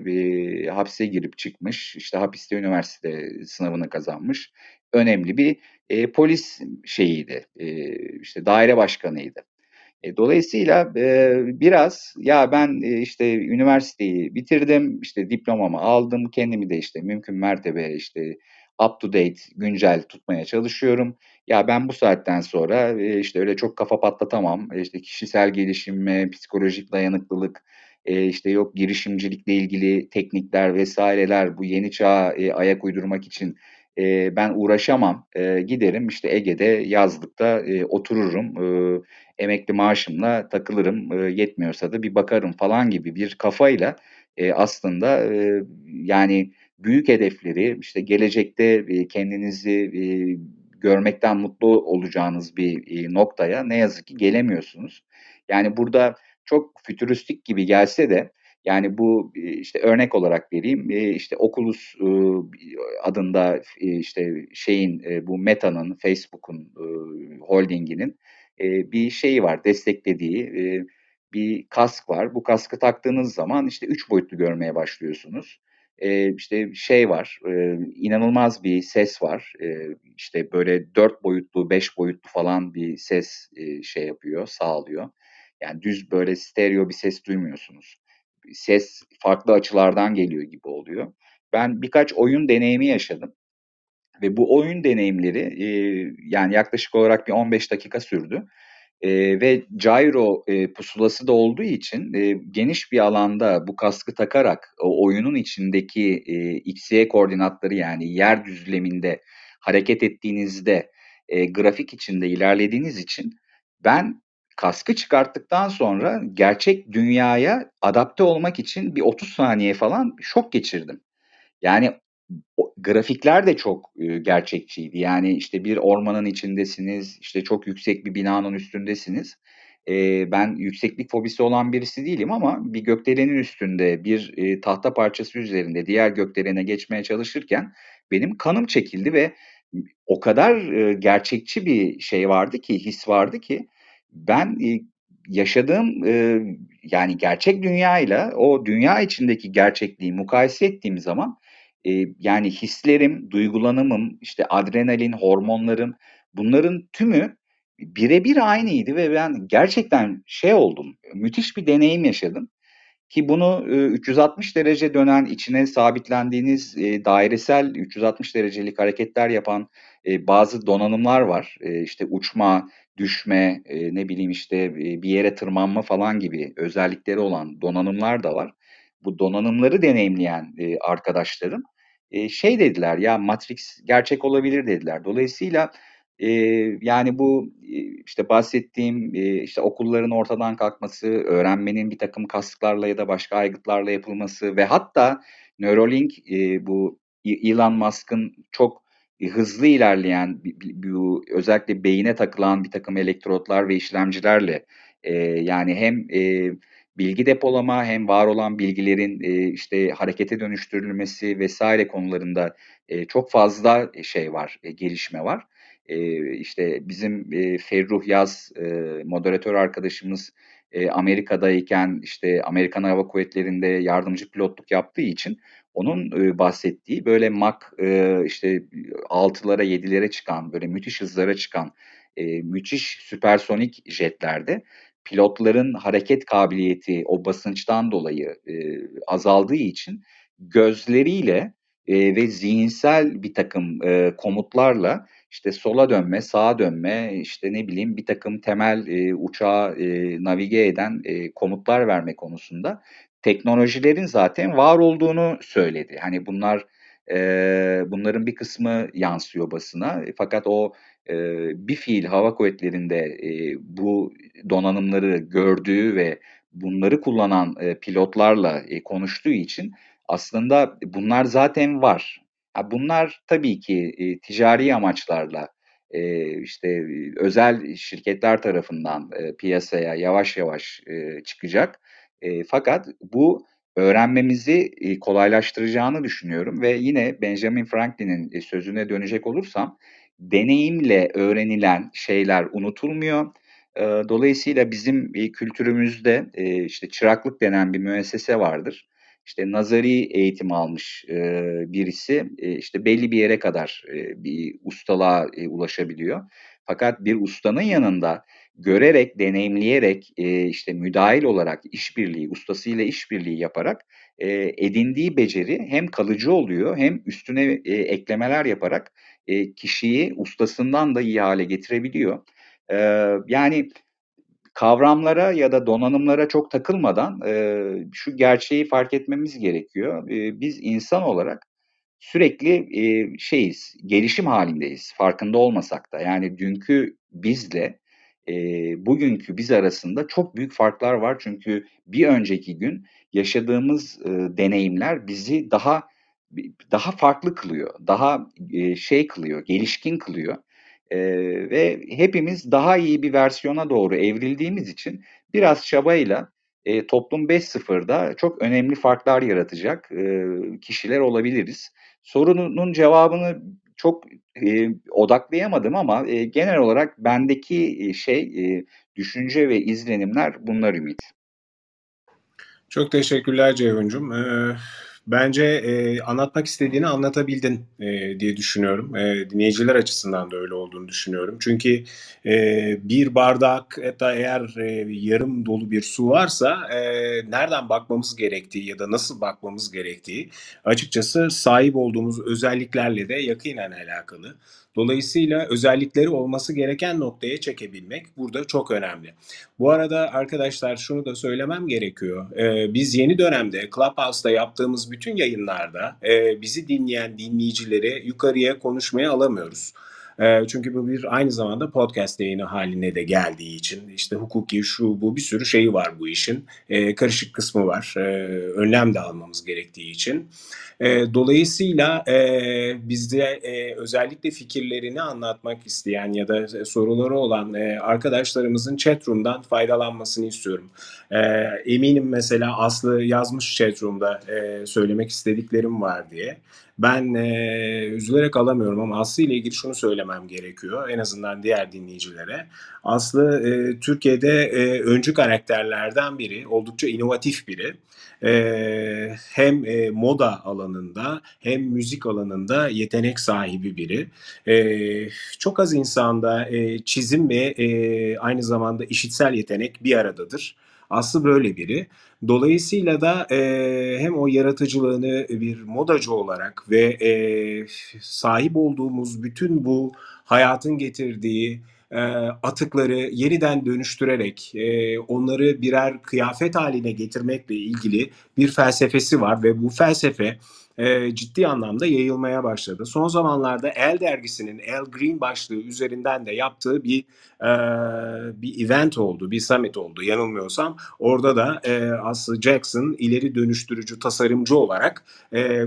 hapse girip çıkmış, işte hapiste üniversite sınavını kazanmış, önemli bir polis daire başkanıydı. Dolayısıyla biraz ya ben işte üniversiteyi bitirdim, işte diplomamı aldım, kendimi de işte mümkün mertebe işte up to date, güncel tutmaya çalışıyorum. Ya ben bu saatten sonra işte öyle çok kafa patlatamam. İşte kişisel gelişim, psikolojik dayanıklılık, işte yok girişimcilikle ilgili teknikler vesaireler bu yeni çağa ayak uydurmak için ben uğraşamam. Giderim işte Ege'de yazlıkta otururum. Emekli maaşımla takılırım. Yetmiyorsa da bir bakarım falan gibi bir kafayla aslında yani büyük hedefleri, işte gelecekte kendinizi görmekten mutlu olacağınız bir noktaya ne yazık ki gelemiyorsunuz. Yani burada çok fütüristik gibi gelse de yani bu işte örnek olarak vereyim, işte Oculus adında işte şeyin, bu Meta'nın, Facebook'un holdinginin bir şeyi var, desteklediği bir kask var. Bu kaskı taktığınız zaman işte 3 boyutlu görmeye başlıyorsunuz. İşte şey var, inanılmaz bir ses var, işte böyle 4 boyutlu, 5 boyutlu falan bir ses şey yapıyor, sağlıyor. Yani düz böyle stereo bir ses duymuyorsunuz. Ses farklı açılardan geliyor gibi oluyor. Ben birkaç oyun deneyimi yaşadım ve bu oyun deneyimleri yani yaklaşık olarak bir 15 dakika sürdü. Ve gyro pusulası da olduğu için geniş bir alanda bu kaskı takarak oyunun içindeki x-y koordinatları yani yer düzleminde hareket ettiğinizde grafik içinde ilerlediğiniz için ben kaskı çıkarttıktan sonra gerçek dünyaya adapte olmak için bir 30 saniye falan şok geçirdim. Yani grafikler de çok gerçekçiydi. Yani işte bir ormanın içindesiniz, işte çok yüksek bir binanın üstündesiniz. Ben yükseklik fobisi olan birisi değilim ama bir gökdelenin üstünde, bir tahta parçası üzerinde diğer gökdelene geçmeye çalışırken benim kanım çekildi ve o kadar gerçekçi bir şey vardı ki, his vardı ki ben yaşadığım yani gerçek dünyayla o dünya içindeki gerçekliği mukayese ettiğim zaman yani hislerim, duygulanımım, işte adrenalin, hormonlarım bunların tümü birebir aynıydı ve ben gerçekten şey oldum, müthiş bir deneyim yaşadım. Ki bunu 360 derece dönen, içine sabitlendiğiniz dairesel 360 derecelik hareketler yapan bazı donanımlar var. İşte uçma, düşme, ne bileyim işte bir yere tırmanma falan gibi özellikleri olan donanımlar da var. Bu donanımları deneyimleyen arkadaşlarım şey dediler ya, Matrix gerçek olabilir dediler. Dolayısıyla yani bu işte bahsettiğim işte okulların ortadan kalkması, öğrenmenin bir takım kasklarla ya da başka aygıtlarla yapılması ve hatta Neuralink, bu Elon Musk'ın çok hızlı ilerleyen, özellikle beyine takılan bir takım elektrotlar ve işlemcilerle yani hem bilgi depolama hem var olan bilgilerin işte harekete dönüştürülmesi vesaire konularında çok fazla şey var, gelişme var. İşte bizim Ferruh Yaz moderatör arkadaşımız Amerika'dayken işte Amerikan Hava Kuvvetleri'nde yardımcı pilotluk yaptığı için onun bahsettiği böyle Mach işte 6'lara 7'lere çıkan, böyle müthiş hızlara çıkan müthiş süpersonik jetlerde pilotların hareket kabiliyeti o basınçtan dolayı azaldığı için gözleriyle ve zihinsel bir takım komutlarla işte sola dönme, sağa dönme, işte ne bileyim bir takım temel uçağa navige eden komutlar verme konusunda teknolojilerin zaten var olduğunu söyledi. Hani bunlar, bunların bir kısmı yansıyor basına. Fakat o bir fiil hava kuvvetlerinde bu donanımları gördüğü ve bunları kullanan pilotlarla konuştuğu için aslında bunlar zaten var. Bunlar tabii ki ticari amaçlarla işte özel şirketler tarafından piyasaya yavaş yavaş çıkacak. Fakat bu öğrenmemizi kolaylaştıracağını düşünüyorum ve yine Benjamin Franklin'in sözüne dönecek olursam deneyimle öğrenilen şeyler unutulmuyor. Dolayısıyla bizim kültürümüzde işte çıraklık denen bir müessese vardır. İşte nazari eğitim almış birisi işte belli bir yere kadar bir ustalığa ulaşabiliyor. Fakat bir ustanın yanında görerek, deneyimleyerek, işte müdahil olarak işbirliği, ustasıyla işbirliği yaparak edindiği beceri hem kalıcı oluyor hem üstüne eklemeler yaparak kişiyi ustasından da iyi hale getirebiliyor. Yani kavramlara ya da donanımlara çok takılmadan şu gerçeği fark etmemiz gerekiyor. Biz insan olarak sürekli şeyiz, gelişim halindeyiz farkında olmasak da. Yani dünkü bizle bugünkü biz arasında çok büyük farklar var. Çünkü bir önceki gün yaşadığımız deneyimler bizi daha farklı kılıyor, daha şey kılıyor, gelişkin kılıyor. Ve hepimiz daha iyi bir versiyona doğru evrildiğimiz için biraz çabayla Toplum 5.0'da çok önemli farklar yaratacak kişiler olabiliriz. Sorunun cevabını çok odaklayamadım ama genel olarak bendeki düşünce ve izlenimler bunlar Ümit. Çok teşekkürler Ceyhun'cum. Bence anlatmak istediğini anlatabildin diye düşünüyorum. Dinleyiciler açısından da öyle olduğunu düşünüyorum. Çünkü bir bardak hatta eğer yarım dolu bir su varsa nereden bakmamız gerektiği ya da nasıl bakmamız gerektiği açıkçası sahip olduğumuz özelliklerle de yakinen alakalı. Dolayısıyla özellikleri olması gereken noktaya çekebilmek burada çok önemli. Bu arada arkadaşlar şunu da söylemem gerekiyor. Biz yeni dönemde Clubhouse'da yaptığımız bütün yayınlarda bizi dinleyen dinleyicileri yukarıya konuşmaya alamıyoruz. Çünkü bu bir aynı zamanda podcast yayını haline de geldiği için işte hukuki şu bu bir sürü şeyi var bu işin. Karışık kısmı var. Önlem de almamız gerektiği için. Dolayısıyla bizde özellikle fikirlerini anlatmak isteyen ya da soruları olan arkadaşlarımızın chatroom'dan faydalanmasını istiyorum. Eminim mesela Aslı yazmış chatroom'da söylemek istediklerim var diye. Ben üzülerek alamıyorum ama Aslı ile ilgili şunu söylemem gerekiyor en azından diğer dinleyicilere. Aslı Türkiye'de öncü karakterlerden biri, oldukça inovatif biri. Hem moda alanında hem müzik alanında yetenek sahibi biri. Çok az insanda çizim ve aynı zamanda işitsel yetenek bir aradadır. Aslı böyle biri. Dolayısıyla da hem o yaratıcılığını bir modacı olarak ve sahip olduğumuz bütün bu hayatın getirdiği atıkları yeniden dönüştürerek onları birer kıyafet haline getirmekle ilgili bir felsefesi var ve bu felsefe ciddi anlamda yayılmaya başladı. Son zamanlarda Elle dergisinin Elle Green başlığı üzerinden de yaptığı bir event oldu, bir summit oldu yanılmıyorsam. Orada da Aslı Jackson ileri dönüştürücü tasarımcı olarak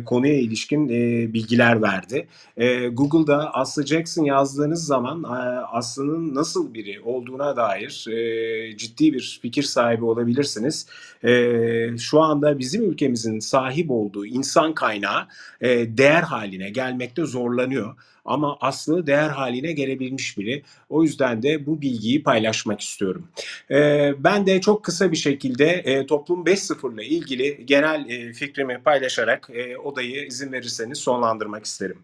konuya ilişkin bilgiler verdi. Google'da Aslı Jackson yazdığınız zaman Aslı'nın nasıl biri olduğuna dair ciddi bir fikir sahibi olabilirsiniz. Şu anda bizim ülkemizin sahip olduğu insan kaynağı değer haline gelmekte zorlanıyor. Ama Aslı değer haline gelebilmiş biri. O yüzden de bu bilgiyi paylaşmak istiyorum. Ben de çok kısa bir şekilde Toplum 5.0 ile ilgili genel fikrimi paylaşarak odayı izin verirseniz sonlandırmak isterim.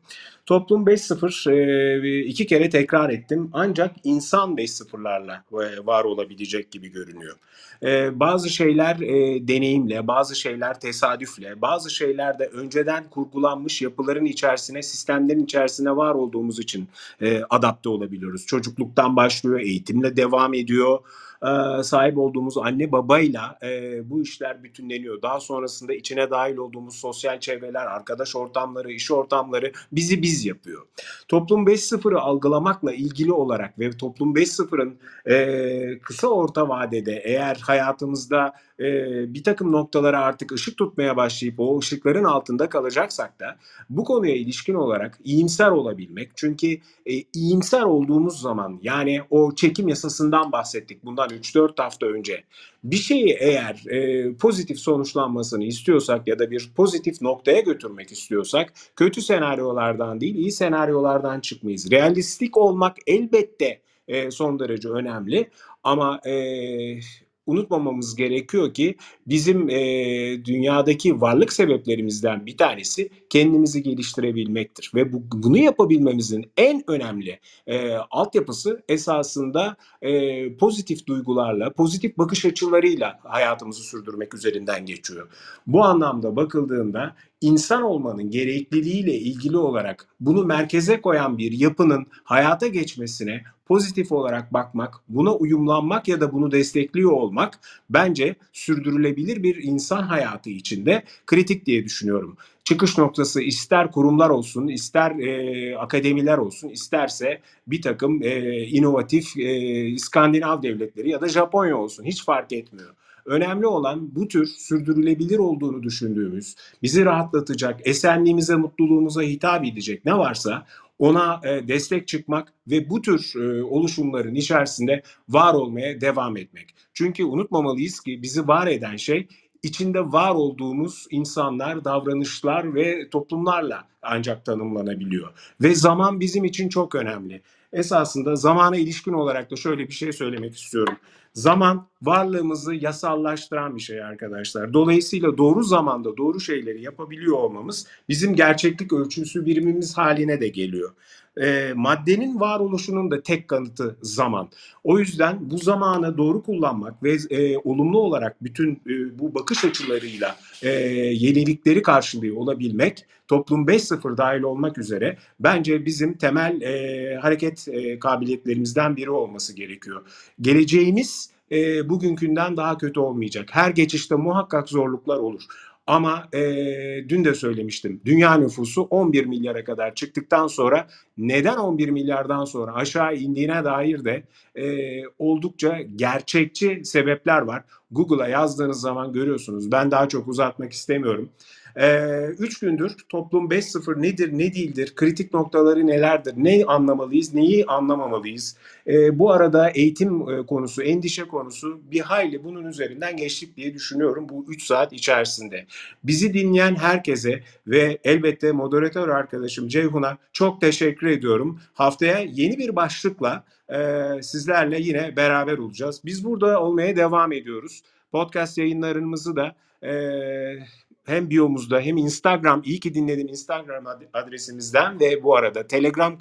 Toplum 5.0 iki kere tekrar ettim ancak insan 5.0'larla var olabilecek gibi görünüyor. Bazı şeyler deneyimle, bazı şeyler tesadüfle, bazı şeyler de önceden kurgulanmış yapıların içerisine, sistemlerin içerisine var olduğumuz için adapte olabiliyoruz. Çocukluktan başlıyor, eğitimle devam ediyor. Sahip olduğumuz anne babayla bu işler bütünleniyor. Daha sonrasında içine dahil olduğumuz sosyal çevreler, arkadaş ortamları, iş ortamları bizi biz yapıyor. Toplum 5.0'ı algılamakla ilgili olarak ve Toplum 5.0'ın kısa orta vadede eğer hayatımızda bir takım noktalara artık ışık tutmaya başlayıp o ışıkların altında kalacaksak da bu konuya ilişkin olarak iyimser olabilmek. Çünkü iyimser olduğumuz zaman yani o çekim yasasından bahsettik bundan 3-4 hafta önce. Bir şeyi eğer pozitif sonuçlanmasını istiyorsak ya da bir pozitif noktaya götürmek istiyorsak kötü senaryolardan değil iyi senaryolardan çıkmayız. Realistik olmak elbette son derece önemli ama unutmamamız gerekiyor ki bizim dünyadaki varlık sebeplerimizden bir tanesi kendimizi geliştirebilmektir. Ve bunu yapabilmemizin en önemli altyapısı esasında pozitif duygularla, pozitif bakış açılarıyla hayatımızı sürdürmek üzerinden geçiyor. Bu anlamda bakıldığında insan olmanın gerekliliğiyle ilgili olarak bunu merkeze koyan bir yapının hayata geçmesine pozitif olarak bakmak, buna uyumlanmak ya da bunu destekliyor olmak bence sürdürülebilir bir insan hayatı içinde kritik diye düşünüyorum. Çıkış noktası ister kurumlar olsun, ister akademiler olsun, isterse bir takım inovatif İskandinav devletleri ya da Japonya olsun, hiç fark etmiyor. Önemli olan bu tür sürdürülebilir olduğunu düşündüğümüz, bizi rahatlatacak, esenliğimize, mutluluğumuza hitap edecek ne varsa ona destek çıkmak ve bu tür oluşumların içerisinde var olmaya devam etmek. Çünkü unutmamalıyız ki bizi var eden şey içinde var olduğumuz insanlar, davranışlar ve toplumlarla ancak tanımlanabiliyor. Ve zaman bizim için çok önemli. Esasında zamana ilişkin olarak da şöyle bir şey söylemek istiyorum. Zaman varlığımızı yasallaştıran bir şey arkadaşlar. Dolayısıyla doğru zamanda doğru şeyleri yapabiliyor olmamız bizim gerçeklik ölçüsü birimimiz haline de geliyor. Maddenin varoluşunun da tek kanıtı zaman. O yüzden bu zamanı doğru kullanmak ve olumlu olarak bütün bu bakış açılarıyla yenilikleri karşılıyor olabilmek, Toplum 5.0 dahil olmak üzere bence bizim temel hareket kabiliyetlerimizden biri olması gerekiyor. Geleceğimiz bugünkünden daha kötü olmayacak. Her geçişte muhakkak zorluklar olur. Ama dün de söylemiştim, dünya nüfusu 11 milyara kadar çıktıktan sonra neden 11 milyardan sonra aşağı indiğine dair de oldukça gerçekçi sebepler var. Google'a yazdığınız zaman görüyorsunuz. Ben daha çok uzatmak istemiyorum. 3 gündür Toplum 5.0 nedir, ne değildir, kritik noktaları nelerdir, ne anlamalıyız, neyi anlamamalıyız. Bu arada eğitim konusu, endişe konusu bir hayli bunun üzerinden geçtik diye düşünüyorum bu 3 saat içerisinde. Bizi dinleyen herkese ve elbette moderatör arkadaşım Ceyhun'a çok teşekkür ediyorum. Haftaya yeni bir başlıkla sizlerle yine beraber olacağız. Biz burada olmaya devam ediyoruz. Podcast yayınlarımızı da hem biyomuzda hem Instagram, iyi ki dinledim Instagram adresimizden ve bu arada Telegram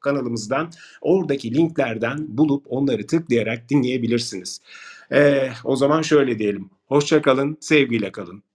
kanalımızdan, oradaki linklerden bulup onları tıklayarak dinleyebilirsiniz. O zaman şöyle diyelim, hoşça kalın, sevgiyle kalın.